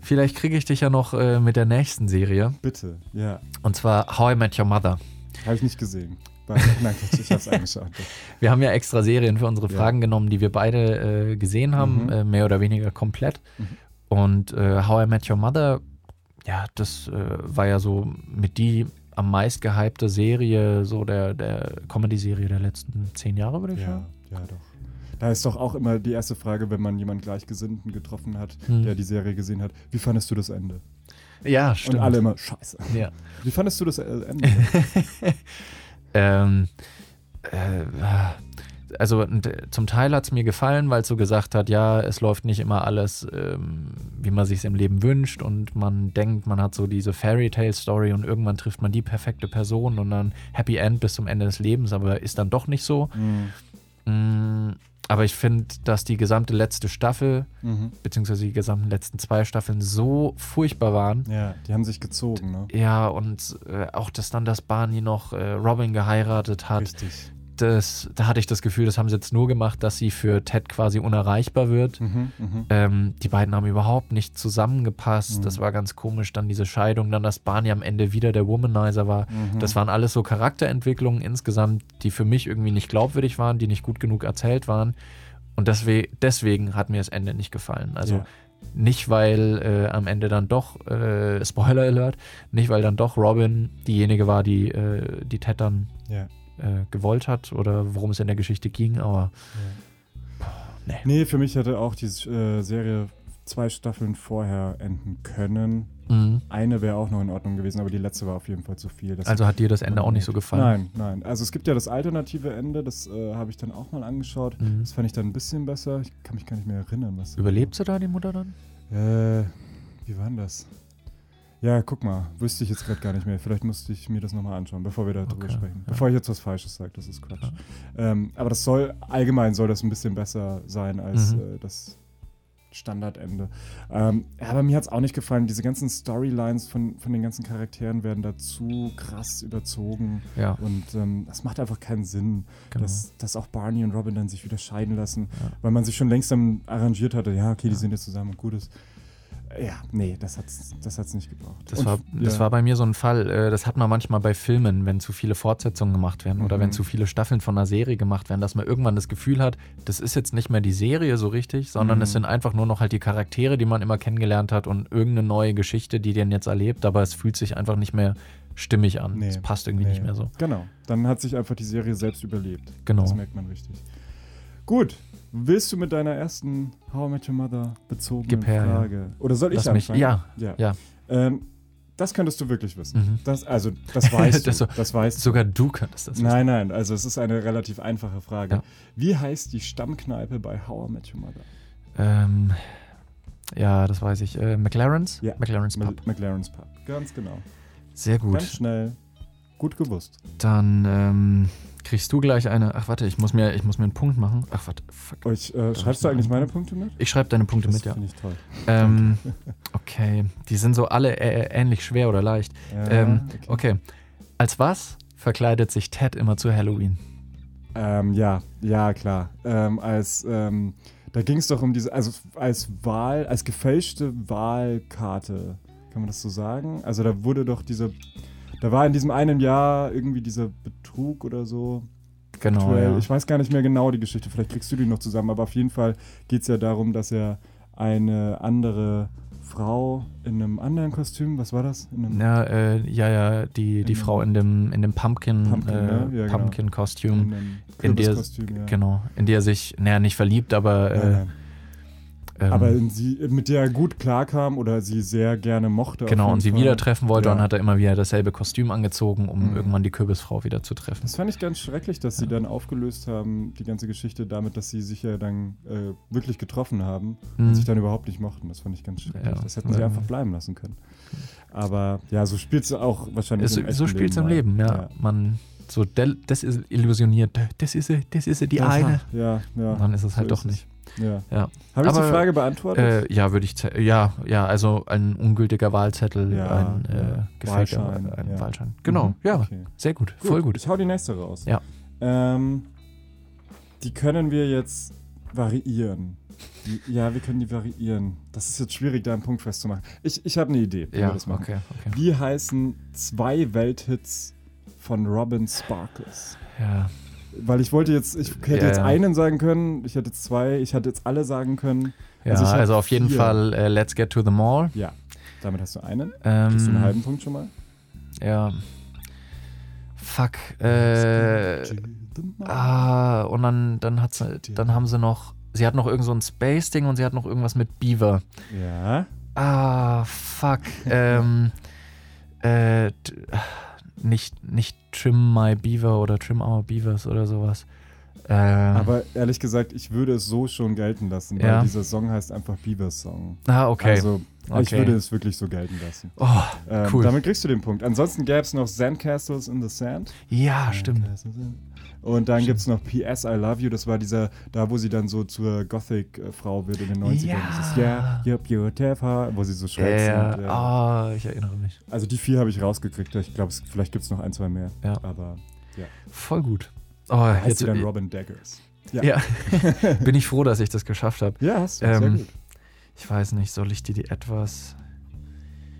Vielleicht kriege ich dich ja noch äh, mit der nächsten Serie. Bitte, ja. Und zwar How I Met Your Mother. Habe ich nicht gesehen. Nein, ich hab's angeschaut. Wir haben ja extra Serien für unsere Fragen ja. genommen, die wir beide äh, gesehen haben, mhm. äh, mehr oder weniger komplett. Mhm. Und äh, How I Met Your Mother, ja, das äh, war ja so mit die am meist gehypte Serie, so der, der Comedy-Serie der letzten zehn Jahre, würde ich ja, sagen. Ja, doch. Da ist doch auch immer die erste Frage, wenn man jemanden Gleichgesinnten getroffen hat, mhm. der die Serie gesehen hat, wie fandest du das Ende? Ja, stimmt. Und alle immer, scheiße. Ja. Wie fandest du das Ende? Ähm, äh, also zum Teil hat es mir gefallen, weil es so gesagt hat, ja, es läuft nicht immer alles, ähm, wie man sich es im Leben wünscht und man denkt, man hat so diese Fairy-Tale-Story und irgendwann trifft man die perfekte Person und dann Happy End bis zum Ende des Lebens, aber ist dann doch nicht so. Mhm. Mhm, aber ich finde, dass die gesamte letzte Staffel, mhm. beziehungsweise die gesamten letzten zwei Staffeln so furchtbar waren. Ja, die haben sich gezogen, ne? Ja, und äh, auch, dass dann das Barney noch äh, Robin geheiratet hat. Richtig. Das, da hatte ich das Gefühl, das haben sie jetzt nur gemacht, dass sie für Ted quasi unerreichbar wird. Mhm, mh. ähm, die beiden haben überhaupt nicht zusammengepasst. Mhm. Das war ganz komisch. Dann diese Scheidung, dann dass Barney am Ende wieder der Womanizer war. Mhm. Das waren alles so Charakterentwicklungen insgesamt, die für mich irgendwie nicht glaubwürdig waren, die nicht gut genug erzählt waren. Und deswe- deswegen hat mir das Ende nicht gefallen. Also ja. nicht, weil äh, am Ende dann doch, äh, Spoiler Alert, nicht, weil dann doch Robin diejenige war, die, äh, die Ted dann... Ja. gewollt hat oder worum es in der Geschichte ging, aber ja. nee. Nee, für mich hätte auch die äh, Serie zwei Staffeln vorher enden können. Mhm. Eine wäre auch noch in Ordnung gewesen, aber die letzte war auf jeden Fall zu viel. Das also hat dir das Ende auch nicht so gefallen? Nein, nein. Also es gibt ja das alternative Ende, das äh, habe ich dann auch mal angeschaut. Mhm. Das fand ich dann ein bisschen besser. Ich kann mich gar nicht mehr erinnern. Was Überlebt sie da, die Mutter dann? Äh, wie war denn das? Ja, guck mal, wüsste ich jetzt gerade gar nicht mehr. Vielleicht musste ich mir das nochmal anschauen, bevor wir da drüber okay, sprechen. Ja. Bevor ich jetzt was Falsches sage, das ist Quatsch. Ja. Ähm, aber das soll, allgemein soll das ein bisschen besser sein als mhm. äh, das Standardende. Ähm, aber mir hat es auch nicht gefallen. Diese ganzen Storylines von, von den ganzen Charakteren werden da zu krass überzogen. Ja. Und ähm, das macht einfach keinen Sinn, genau. dass, dass auch Barney und Robin dann sich wieder scheiden lassen, ja. weil man sich schon längst dann arrangiert hatte, ja, okay, die ja. sind jetzt zusammen und gut ist. Ja, nee, das hat's, das hat's nicht gebraucht. Das, und, war, das ja. war bei mir so ein Fall, das hat man manchmal bei Filmen, wenn zu viele Fortsetzungen gemacht werden oder mhm. wenn zu viele Staffeln von einer Serie gemacht werden, dass man irgendwann das Gefühl hat, das ist jetzt nicht mehr die Serie so richtig, sondern mhm. es sind einfach nur noch halt die Charaktere, die man immer kennengelernt hat und irgendeine neue Geschichte, die den jetzt erlebt, aber es fühlt sich einfach nicht mehr stimmig an. Nee, es passt irgendwie nee. nicht mehr so. Genau, dann hat sich einfach die Serie selbst überlebt. Genau. Das merkt man richtig. Gut. Willst du mit deiner ersten How I Met Your Mother bezogenen her, Frage? Ja. Oder soll ich Lass anfangen? Mich. Ja. ja. ja. Ähm, das könntest du wirklich wissen. Mhm. Das, also, das weißt das so, du. Das weißt sogar du könntest das wissen. Nein, nein. Also, es ist eine relativ einfache Frage. Ja. Wie heißt die Stammkneipe bei How I Met Your Mother? Ähm, ja, das weiß ich. Äh, McLaren's? Ja. McLaren's Pub. M- McLaren's Pub. Ganz genau. Sehr gut. Ganz schnell. Gut gewusst. Dann, ähm... kriegst du gleich eine... Ach, warte, ich muss mir, ich muss mir einen Punkt machen. Ach, warte, fuck. Ich, äh, schreibst du eigentlich meine Punkte mit? Ich schreibe deine Punkte das mit, ja. Das finde ich toll. Ähm, okay, die sind so alle äh, ähnlich schwer oder leicht. Ja, ähm, okay. okay, als was verkleidet sich Ted immer zu Halloween? Ähm, ja, ja, klar. Ähm, als... Ähm, da ging es doch um diese... Also als Wahl... Als gefälschte Wahlkarte. Kann man das so sagen? Also da wurde doch diese... Da war in diesem einen Jahr irgendwie dieser Betrug oder so. Genau. Ja. Ich weiß gar nicht mehr genau die Geschichte, vielleicht kriegst du die noch zusammen, aber auf jeden Fall geht es ja darum, dass er eine andere Frau in einem anderen Kostüm, was war das? In einem ja, äh, ja, ja, die, die Frau in dem, in dem Pumpkin, Pumpkin, äh, ja, Pumpkin-Kostüm. Genau. In dem Kostüm, ja. Genau, in der er sich, naja, nicht verliebt, aber... Ja, äh, aber in sie, mit der er gut klarkam oder sie sehr gerne mochte. Genau, und sie Fall. wieder treffen wollte ja. und hat er immer wieder dasselbe Kostüm angezogen, um mhm. irgendwann die Kürbisfrau wieder zu treffen. Das fand ich ganz schrecklich, dass ja. sie dann aufgelöst haben, die ganze Geschichte damit, dass sie sich ja dann äh, wirklich getroffen haben mhm. und sich dann überhaupt nicht mochten. Das fand ich ganz schrecklich. Ja. Das hätten ja. sie einfach bleiben lassen können. Aber ja, so spielst du auch wahrscheinlich es, im So spielst du im Leben, ja. ja. Man... So, de- das ist illusioniert. Das ist sie, das ist sie, die das eine. Ja, ja. Und dann ist es halt so doch nicht. Ja. Ja. Habe ich die Frage beantwortet? Äh, ja, würde ich. Ze- ja, ja, also ein ungültiger Wahlzettel, ja, ein äh, ja. gefälschter Wahlschein. Ein ja. Wahlschein. Genau, mhm. ja. Okay. Sehr gut. gut, voll gut. Ich hau die nächste raus. Ja. Ähm, die können wir jetzt variieren. Die, ja, wir können die variieren. Das ist jetzt schwierig, da einen Punkt festzumachen. Ich, ich habe eine Idee, wie ja, wir das machen. Okay, okay. Wie heißen zwei Welthits von Robin Sparkles. Ja. Weil ich wollte jetzt, ich hätte ja, jetzt ja. einen sagen können, ich hätte jetzt zwei, ich hätte jetzt alle sagen können. Ja, also, also auf vier. jeden Fall uh, Let's Get to the Mall. Ja, damit hast du einen. Ähm, hast du einen halben Punkt schon mal? Ja. Fuck. Äh, ah, und dann, dann, hat's, dann haben sie noch, sie hat noch irgend so ein Space-Ding und sie hat noch irgendwas mit Beaver. Ja. Ah, fuck. ähm, äh, t- Nicht, nicht Trim My Beaver oder Trim Our Beavers oder sowas. Äh, Aber ehrlich gesagt, ich würde es so schon gelten lassen, weil ja. dieser Song heißt einfach Beavers Song. Ah, okay. Also okay. ich würde es wirklich so gelten lassen. Oh, ähm, cool. Damit kriegst du den Punkt. Ansonsten gäbe es noch Sandcastles in the Sand. Ja, stimmt. Und dann gibt es noch P S. I Love You. Das war dieser, da wo sie dann so zur Gothic-Frau wird in den neunzigern. Ja. Dieses, yeah, you're beautiful, wo sie so schreibt. Ja, äh, ja. Oh, ich erinnere mich. Also die vier habe ich rausgekriegt. Ich glaube, vielleicht gibt es noch ein, zwei mehr. Ja. Aber, ja. Voll gut. Oh, da heißt jetzt sie dann ich, Robin Daggers. Ja. ja. Bin ich froh, dass ich das geschafft habe. Ja, hast du. Ähm, sehr gut. Ich weiß nicht, soll ich dir die etwas...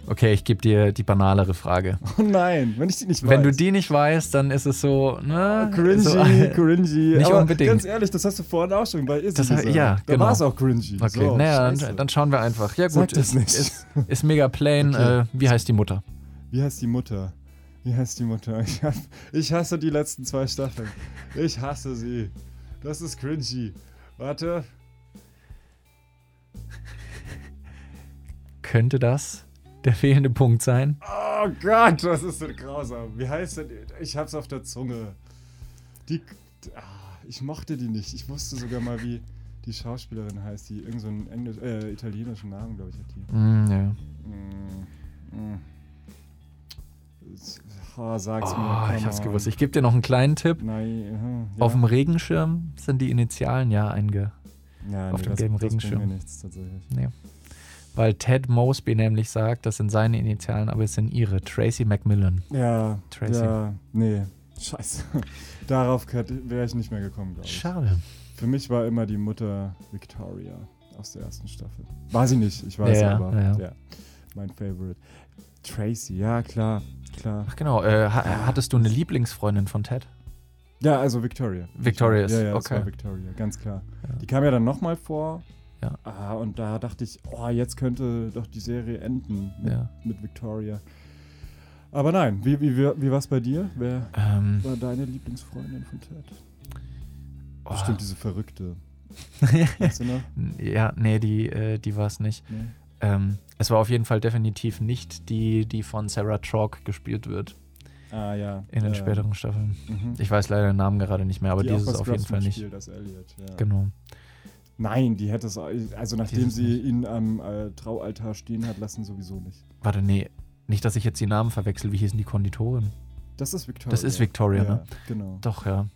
Okay, ich gebe dir die banalere Frage. Oh nein, wenn ich die nicht weiß. Wenn du die nicht weißt, dann ist es so, ne? Cringy, so, äh, cringy. Nicht aber unbedingt. Ganz ehrlich, das hast du vorhin auch schon bei Izzy das gesagt. Ja, da genau. war es auch cringy. Okay, so, naja, dann, dann schauen wir einfach. Ja gut, ist, ist, ist mega plain. Okay. Äh, wie heißt die Mutter? Wie heißt die Mutter? Wie heißt die Mutter? Ich, hab, ich hasse die letzten zwei Staffeln. Ich hasse sie. Das ist cringy. Warte. Könnte das... der fehlende Punkt sein? Oh Gott, das ist so grausam. Wie heißt das? Ich hab's auf der Zunge. Die, ich mochte die nicht. Ich wusste sogar mal, wie die Schauspielerin heißt, die irgend so einen Englisch, äh, italienischen Namen, glaube ich, hat die. Mm, ja. Mm, mm. Oh, sag's oh, mir. Ich hab's gewusst. Ich gebe dir noch einen kleinen Tipp. Nein, ja. Auf dem Regenschirm sind die Initialen ja einge. Ja, auf nee, dem das, gelben das Regenschirm. Mir nichts, tatsächlich. Nee. Weil Ted Mosby nämlich sagt, das sind seine Initialen, aber es sind ihre. Tracy McMillan. Ja, Tracy. Ja, nee, scheiße. Darauf wäre ich nicht mehr gekommen, glaube ich. Schade. Für mich war immer die Mutter Victoria aus der ersten Staffel. War sie nicht, ich weiß ja, aber. Ja. Ja. Mein Favorite. Tracy, ja, klar, klar. Ach genau, äh, ha- hattest du eine Lieblingsfreundin von Ted? Ja, also Victoria. Victoria ist, ja, ja, okay. Victoria, ganz klar. Ja. Die kam ja dann nochmal vor. Ja. Ah, und da dachte ich, oh, jetzt könnte doch die Serie enden mit, ja. mit Victoria. Aber nein, wie, wie, wie war es bei dir? Wer ähm. war deine Lieblingsfreundin von Ted? Oh. Bestimmt diese Verrückte. Weißt du noch? Ja, nee, die, äh, die war es nicht. Nee. Ähm, es war auf jeden Fall definitiv nicht die, die von Sarah Chalk gespielt wird. Ah, ja. In den ja, späteren ja. Staffeln. Mhm. Ich weiß leider den Namen gerade nicht mehr, aber die dieses ist auf jeden Fall nicht. Spiel, das Elliot, ja. Genau. Nein, die hätte es, also nachdem sie nicht. ihn am äh, Traualtar stehen hat lassen, sowieso nicht. Warte, nee, nicht, dass ich jetzt die Namen verwechsel. Wie hießen die Konditorin? Das ist Victoria. Das ist Victoria, ja, ne? Genau. Doch, ja.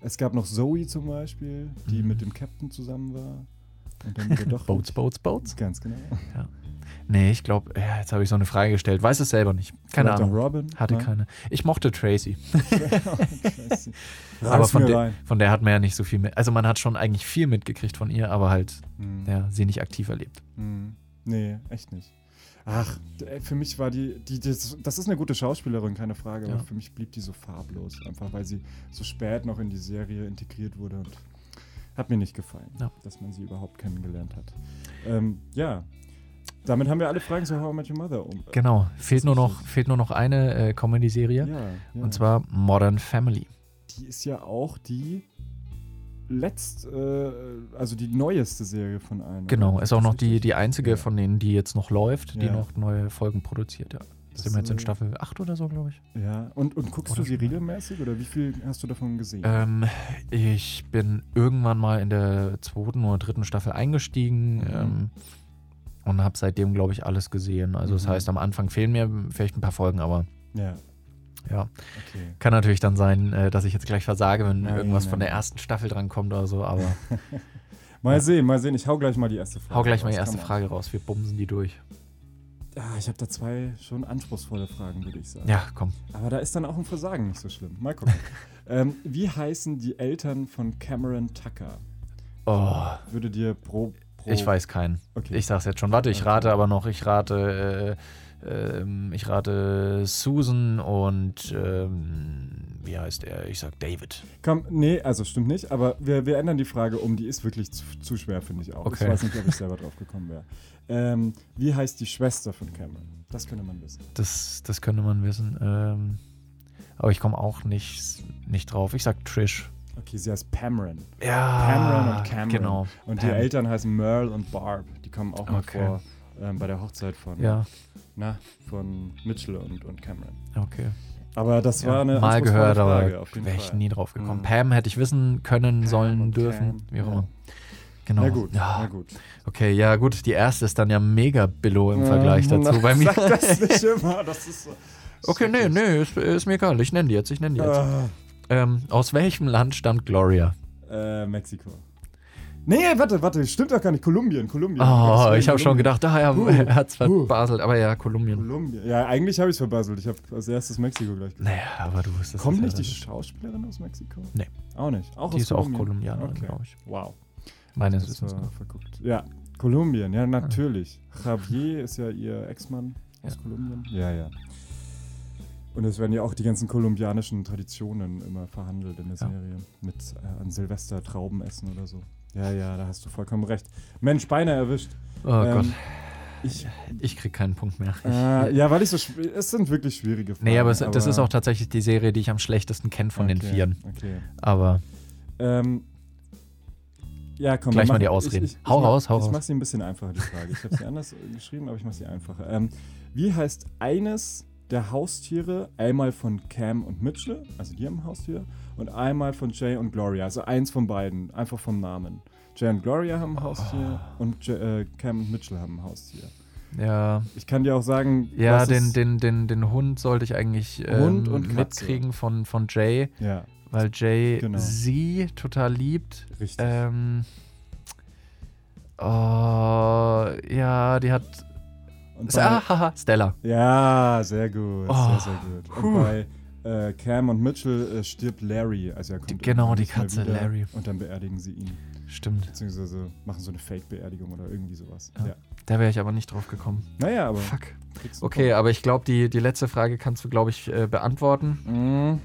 Es gab noch Zoe zum Beispiel, die mhm. mit dem Captain zusammen war. Und dann wieder doch Boats, Boats, Boats. Ganz genau. Ja. Nee, ich glaube, ja, jetzt habe ich so eine Frage gestellt. Weiß es selber nicht. Keine Vielleicht Ahnung. Robin? Hatte ja. keine. Ich mochte Tracy. Tracy. Aber von, de- von der hat man ja nicht so viel mit. Also man hat schon eigentlich viel mitgekriegt von ihr, aber halt mhm. ja, sie nicht aktiv erlebt. Mhm. Nee, echt nicht. Ach, für mich war die, die, die das ist eine gute Schauspielerin, keine Frage, ja. aber für mich blieb die so farblos. Einfach, weil sie so spät noch in die Serie integriert wurde und hat mir nicht gefallen, ja. dass man sie überhaupt kennengelernt hat. Ähm, ja. Damit haben wir alle Fragen zu How I Met Your Mother um. Genau, fehlt nur noch, fehlt nur noch eine äh, Comedy-Serie, ja, ja. und zwar Modern Family. Die ist ja auch die letzte, äh, also die neueste Serie von allen. Genau, oder? Ist auch noch die, die einzige ja. von denen, die jetzt noch läuft, ja. die noch neue Folgen produziert. Ja. Das sind wir jetzt in Staffel acht oder so, glaube ich. Ja, und, und guckst oder du sie regelmäßig oder wie viel hast du davon gesehen? Ähm, ich bin irgendwann mal in der zweiten oder dritten Staffel eingestiegen, mhm. ähm, und habe seitdem, glaube ich, alles gesehen. Also mhm. das heißt, am Anfang fehlen mir vielleicht ein paar Folgen, aber ja. ja. Okay. Kann natürlich dann sein, dass ich jetzt gleich versage, wenn nein, irgendwas nein. von der ersten Staffel dran kommt oder so, aber mal ja. sehen, mal sehen. Ich hau gleich mal die erste Frage raus. Hau gleich raus. mal die erste Frage raus. Wir bumsen die durch. Ah, ich habe da zwei schon anspruchsvolle Fragen, würde ich sagen. Ja, komm. Aber da ist dann auch ein Versagen nicht so schlimm. Mal gucken. ähm, wie heißen die Eltern von Cameron Tucker? Oh. Würde dir pro... Pro. Ich weiß keinen. Okay. Ich sag's jetzt schon. Warte, ich rate aber noch. Ich rate, äh, äh, ich rate Susan und ähm, wie heißt er? Ich sag David. Komm, nee, also stimmt nicht. Aber wir, wir ändern die Frage um. Die ist wirklich zu, zu schwer, finde ich auch. Okay. Ich weiß nicht, ob ich selber drauf gekommen wäre. Ähm, wie heißt die Schwester von Cameron? Das könnte man wissen. Das, das könnte man wissen. Ähm, aber ich komme auch nicht, nicht drauf. Ich sag Trish. Okay, sie heißt Pamron. Ja, Pamron und Cameron. Genau. Und Pam. Die Eltern heißen Merle und Barb. Die kommen auch mal okay. vor ähm, bei der Hochzeit von, ja. na, von Mitchell und, und Cameron. Okay. Aber das ja, war eine mal gehört, Frage, aber wäre ich nie drauf gekommen. Mhm. Pam hätte ich wissen können, Pam sollen, dürfen, Cam. Wie auch immer. Ja. Genau. Na gut, ja. na gut. Okay, ja gut, die erste ist dann ja mega billow im ähm, Vergleich dazu. Na, bei mir. Sag das nicht immer, das ist so. Okay, nee, nee, ist, ist mir egal. Ich nenne die jetzt, ich nenne die jetzt. Ah. Ähm, aus welchem Land stammt Gloria? Äh, Mexiko. Nee, warte, warte, stimmt doch gar nicht. Kolumbien, Kolumbien. Oh, ich habe schon gedacht, ah, ja, uh, er hat es verbaselt, uh. aber ja, Kolumbien. Kolumbien. Ja, eigentlich habe ich es verbaselt. Ich habe als erstes Mexiko gleich gesagt. Naja, aber du wusstest es. Kommt nicht die Schauspielerin aus Mexiko? Nee. Auch nicht. Auch die aus ist Kolumbien. Auch Kolumbianerin, okay. glaube ich. Wow. Meines Wissens. Ja, Kolumbien, ja, natürlich. Ah. Javier ist ja ihr Ex-Mann aus ja. Kolumbien. Ja, ja. Und es werden ja auch die ganzen kolumbianischen Traditionen immer verhandelt in der ja. Serie. Mit äh, an Silvester Trauben essen oder so. Ja, ja, da hast du vollkommen recht. Mensch, beinahe erwischt. Oh ähm, Gott. Ich, ich krieg keinen Punkt mehr. Äh, ja, weil ich so. Schw- es sind wirklich schwierige Fragen. Nee, aber, es, aber das ist auch tatsächlich die Serie, die ich am schlechtesten kenne von okay, den Vieren. Okay. Aber. Ähm, ja, komm. Gleich mach, mal die Ausreden. Ich, ich, hau ich raus, mach, hau ich raus. Ich mach sie ein bisschen einfacher, die Frage. Ich habe sie anders geschrieben, aber ich mach sie einfacher. Ähm. Wie heißt eines der Haustiere, einmal von Cam und Mitchell, also die haben Haustiere, und einmal von Jay und Gloria, also eins von beiden, einfach vom Namen. Jay und Gloria haben ein Haustier oh. und Jay, äh, Cam und Mitchell haben ein Haustier. Ja. Ich kann dir auch sagen, ja, was den, den, den, den Hund sollte ich eigentlich ähm, mitkriegen von, von Jay, ja. weil Jay genau. sie total liebt. Richtig. Ähm, oh, ja, die hat Und bei, ah, haha, Stella. Ja, sehr gut, oh, sehr, sehr gut. Und puh. bei äh, Cam und Mitchell äh, stirbt Larry. Also er kommt die, genau, die Katze, wieder, Larry. Und dann beerdigen sie ihn. Stimmt. Beziehungsweise machen so eine Fake-Beerdigung oder irgendwie sowas. Ja. Ja. Da wäre ich aber nicht drauf gekommen. Naja, aber... Fuck. Okay, aber ich glaube, die, die letzte Frage kannst du, glaube ich, äh, beantworten. Mhm.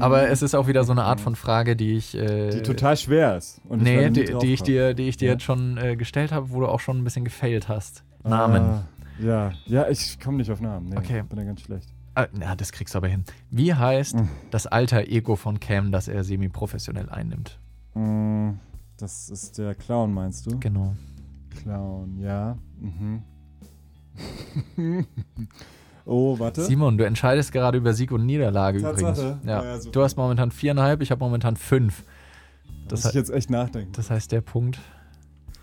Aber es ist auch wieder so eine Art von Frage, die ich... Äh, die total schwer ist. Und nee, die, die ich dir, die ich dir ja. jetzt schon äh, gestellt habe, wo du auch schon ein bisschen gefailt hast. Namen. Ah, ja, ja, ich komme nicht auf Namen. Nee, okay. Bin ja ganz schlecht. Ah, na, das kriegst du aber hin. Wie heißt mhm. das alter Ego von Cam, das er semi-professionell einnimmt? Das ist der Clown, meinst du? Genau. Clown, ja. Mhm. Oh, warte. Simon, du entscheidest gerade über Sieg und Niederlage Tatsache. Übrigens. Ja. Ja, du hast momentan viereinhalb, ich habe momentan fünf. Das da muss he- ich jetzt echt nachdenken. Das heißt, der Punkt...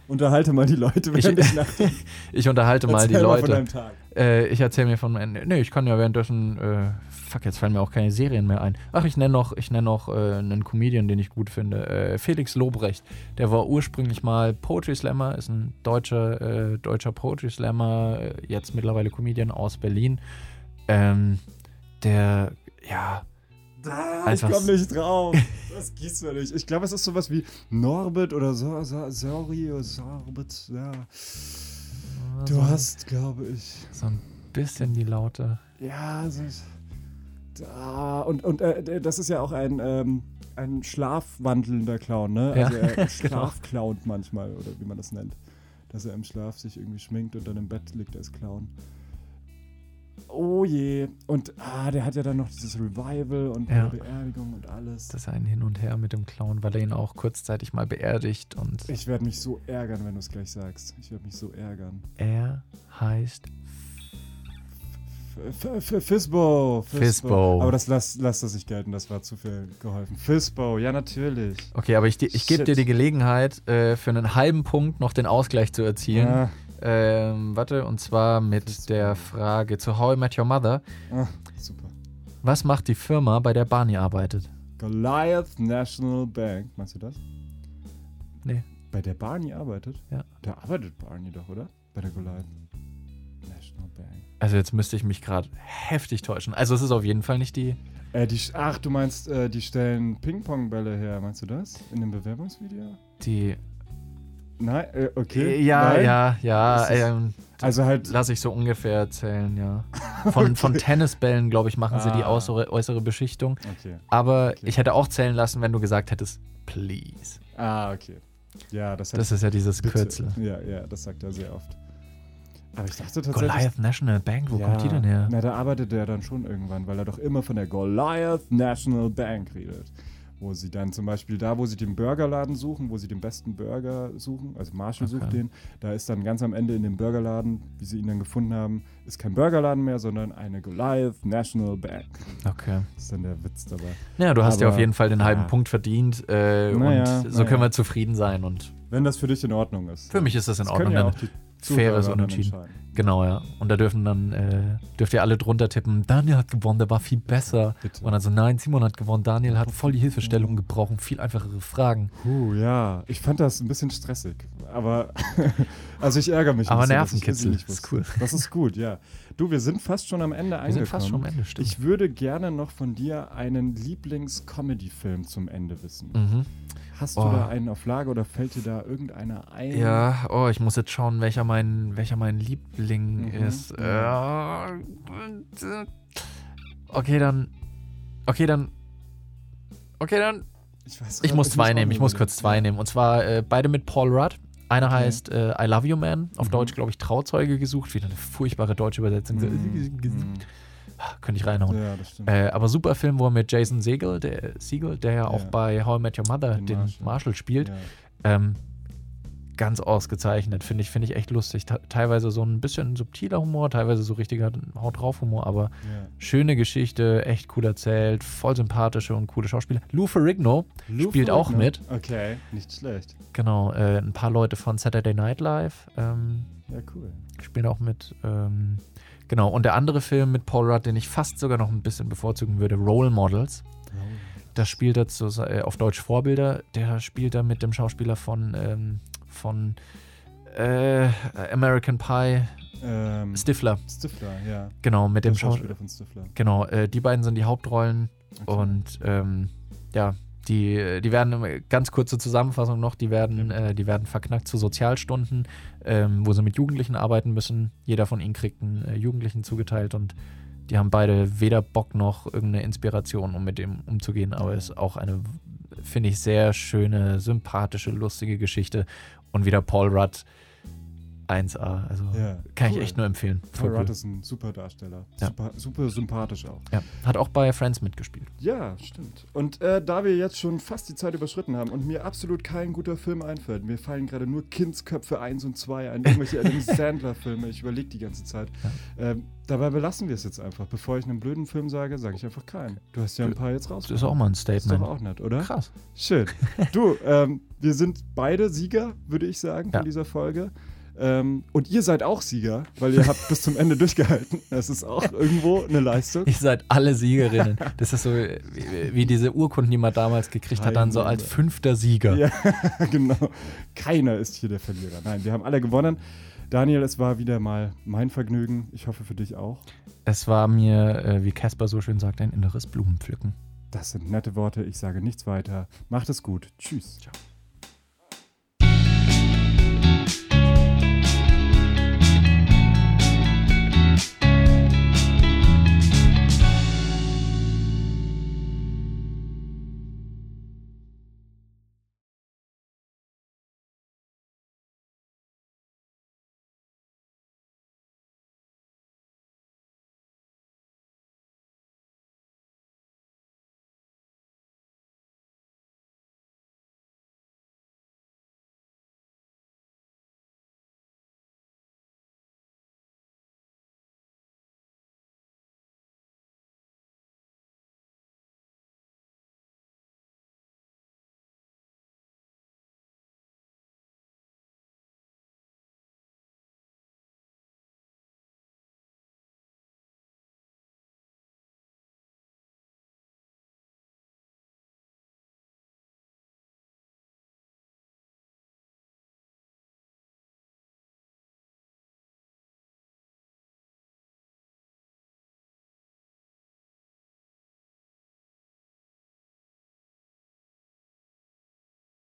Unterhalte mal die Leute, während ich, ich nachdenke. Ich unterhalte mal die Leute. Erzähl mir von deinem Tag. Äh, ich erzähle mir von meinem... Nee, ich kann ja währenddessen... Äh, fuck, jetzt fallen mir auch keine Serien mehr ein. Ach, ich nenne noch, ich nenn noch äh, einen Comedian, den ich gut finde. Äh, Felix Lobrecht. Der war ursprünglich mal Poetry Slammer, ist ein deutscher, äh, deutscher Poetry Slammer, jetzt mittlerweile Comedian aus Berlin. Ähm, der, ja... Ah, ich komme nicht drauf. Das gießt mir nicht. Ich glaube, es ist sowas wie Norbert oder so, so, sorry, Sorbet. Ja. Du so hast, glaube ich... So ein bisschen die Laute. Ja, so... Da, und und äh, das ist ja auch ein, ähm, ein schlafwandelnder Clown, ne? Also ja. er schlafclownt manchmal, oder wie man das nennt. Dass er im Schlaf sich irgendwie schminkt und dann im Bett liegt als Clown. Oh je. Und ah, der hat ja dann noch dieses Revival und ja. Beerdigung und alles. Das ist ein Hin und Her mit dem Clown, weil er ihn auch kurzzeitig mal beerdigt. Und ich werde mich so ärgern, wenn du es gleich sagst. Ich werde mich so ärgern. Er heißt... Fisbo. Fisbo. Aber das lass, lass das nicht gelten, das war zu viel geholfen. Fisbo, ja natürlich. Okay, aber ich, ich gebe dir die Gelegenheit, äh, für einen halben Punkt noch den Ausgleich zu erzielen. Ja. Ähm, warte, und zwar mit der Frage zu How I Met Your Mother. Ah, super. Was macht die Firma, bei der Barney arbeitet? Goliath National Bank. Meinst du das? Nee. Bei der Barney arbeitet? Ja. Da arbeitet Barney doch, oder? Bei der Goliath National Bank. Also jetzt müsste ich mich gerade heftig täuschen. Also es ist auf jeden Fall nicht die... Äh, die ach, du meinst, äh, die stellen Ping-Pong-Bälle her. Meinst du das? In dem Bewerbungsvideo? Die... Nein, okay. Ja, Nein. ja, ja. Ähm, also halt. Lass ich so ungefähr erzählen, ja. Von, okay. von Tennisbällen, glaube ich, machen ah. sie die äußere, äußere Beschichtung. Okay. Aber okay. ich hätte auch zählen lassen, wenn du gesagt hättest, please. Ah, okay. Ja, das, das ist ja dieses bitte. Kürzel. Ja, ja, das sagt er sehr oft. Aber ich dachte tatsächlich. Goliath National Bank, wo ja, kommt die denn her? Na, da arbeitet er dann schon irgendwann, weil er doch immer von der Goliath National Bank redet. Wo sie dann zum Beispiel da, wo sie den Burgerladen suchen, wo sie den besten Burger suchen, also Marshall okay. sucht den, da ist dann ganz am Ende in dem Burgerladen, wie sie ihn dann gefunden haben, ist kein Burgerladen mehr, sondern eine Goliath National Bank. Okay. Das ist dann der Witz dabei. Naja, du hast aber, ja auf jeden Fall den halben ja. Punkt verdient äh, naja, und so naja. können wir zufrieden sein. Und wenn das für dich in Ordnung ist. Für mich ist das in das Ordnung. Ja auch die faires Unentschieden. Genau, ja. Und da dürfen dann, äh, dürft ihr alle drunter tippen, Daniel hat gewonnen, der war viel besser. Bitte. Und also nein, Simon hat gewonnen, Daniel hat voll die Hilfestellung gebraucht, viel einfachere Fragen. Puh, ja. Ich fand das ein bisschen stressig. Aber, also ich ärgere mich. Aber Nervenkitzel, das ist cool. Das ist gut, ja. Du, wir sind fast schon am Ende wir eingekommen. Wir sind fast schon am Ende, stimmt. Ich würde gerne noch von dir einen Lieblings-Comedy-Film zum Ende wissen. Mhm. Hast du oh. da einen auf Lager oder fällt dir da irgendeiner ein? Ja, oh, ich muss jetzt schauen, welcher mein, welcher mein Liebling mhm. ist. Äh, okay, dann. Okay, dann. Okay, dann. Ich, weiß, ich muss ich zwei nehmen. Ich muss kurz zwei ja. nehmen. Und zwar äh, beide mit Paul Rudd. Einer okay. heißt äh, I Love You Man. Auf mhm. Deutsch, glaube ich, Trauzeuge gesucht. Wieder eine furchtbare deutsche Übersetzung. Mhm. Könnte ich reinhauen. Ja, das stimmt. Äh, aber super Film, wo er mit Jason Segel, der, Segel, der ja auch bei How I Met Your Mother den, den Marshall. Marshall spielt, ja. ähm, ganz ausgezeichnet, finde ich, finde ich echt lustig. T- teilweise so ein bisschen subtiler Humor, teilweise so richtiger Haut drauf Humor, aber ja. schöne Geschichte, echt cool erzählt, voll sympathische und coole Schauspieler. Lou Ferrigno Lou spielt Ferrigno? auch mit. Okay, nicht schlecht. Genau, äh, ein paar Leute von Saturday Night Live. Ähm, ja, cool. Spielen auch mit. Ähm, genau, und der andere Film mit Paul Rudd, den ich fast sogar noch ein bisschen bevorzugen würde, Role Models. Oh. Das spielt er zu, äh, auf Deutsch Vorbilder. Der spielt da mit dem Schauspieler von ähm, von äh, American Pie, ähm, Stifler. Stifler, ja. Genau, mit dem, dem Schauspieler Schau- von Stifler. Genau, äh, die beiden sind die Hauptrollen. Okay. Und ähm, ja, die, die werden, ganz kurze Zusammenfassung noch, die werden, okay. äh, die werden verknackt zu Sozialstunden, ähm, wo sie mit Jugendlichen arbeiten müssen. Jeder von ihnen kriegt einen äh, Jugendlichen zugeteilt und die haben beide weder Bock noch irgendeine Inspiration, um mit dem umzugehen. Aber es ist auch eine, finde ich, sehr schöne, sympathische, lustige Geschichte. Und wieder Paul Rudd, eins A. Also ja, kann cool. ich echt nur empfehlen. Paul Rudd cool. ist ein super Darsteller. Ja. Super, super sympathisch auch. Ja. Hat auch bei Friends mitgespielt. Ja, stimmt. Und äh, da wir jetzt schon fast die Zeit überschritten haben und mir absolut kein guter Film einfällt, mir fallen gerade nur Kindsköpfe eins und zwei ein, irgendwelche Adam Sandler-Filme, ich überlege die ganze Zeit. Ja. Ähm, Dabei belassen wir es jetzt einfach. Bevor ich einen blöden Film sage, sage ich einfach keinen. Du hast ja ein paar jetzt raus. Das ist auch mal ein Statement. Das ist doch auch nett, oder? Krass. Schön. Du, ähm, wir sind beide Sieger, würde ich sagen, ja. von dieser Folge. Ähm, und ihr seid auch Sieger, weil ihr habt bis zum Ende durchgehalten. Das ist auch irgendwo eine Leistung. Ihr seid alle Siegerinnen. Das ist so wie, wie diese Urkunden, die man damals gekriegt hat, dann so als fünfter Sieger. Ja, genau. Keiner ist hier der Verlierer. Nein, wir haben alle gewonnen. Daniel, es war wieder mal mein Vergnügen. Ich hoffe für dich auch. Es war mir, äh, wie Kasper so schön sagt, ein inneres Blumenpflücken. Das sind nette Worte. Ich sage nichts weiter. Macht es gut. Tschüss. Ciao.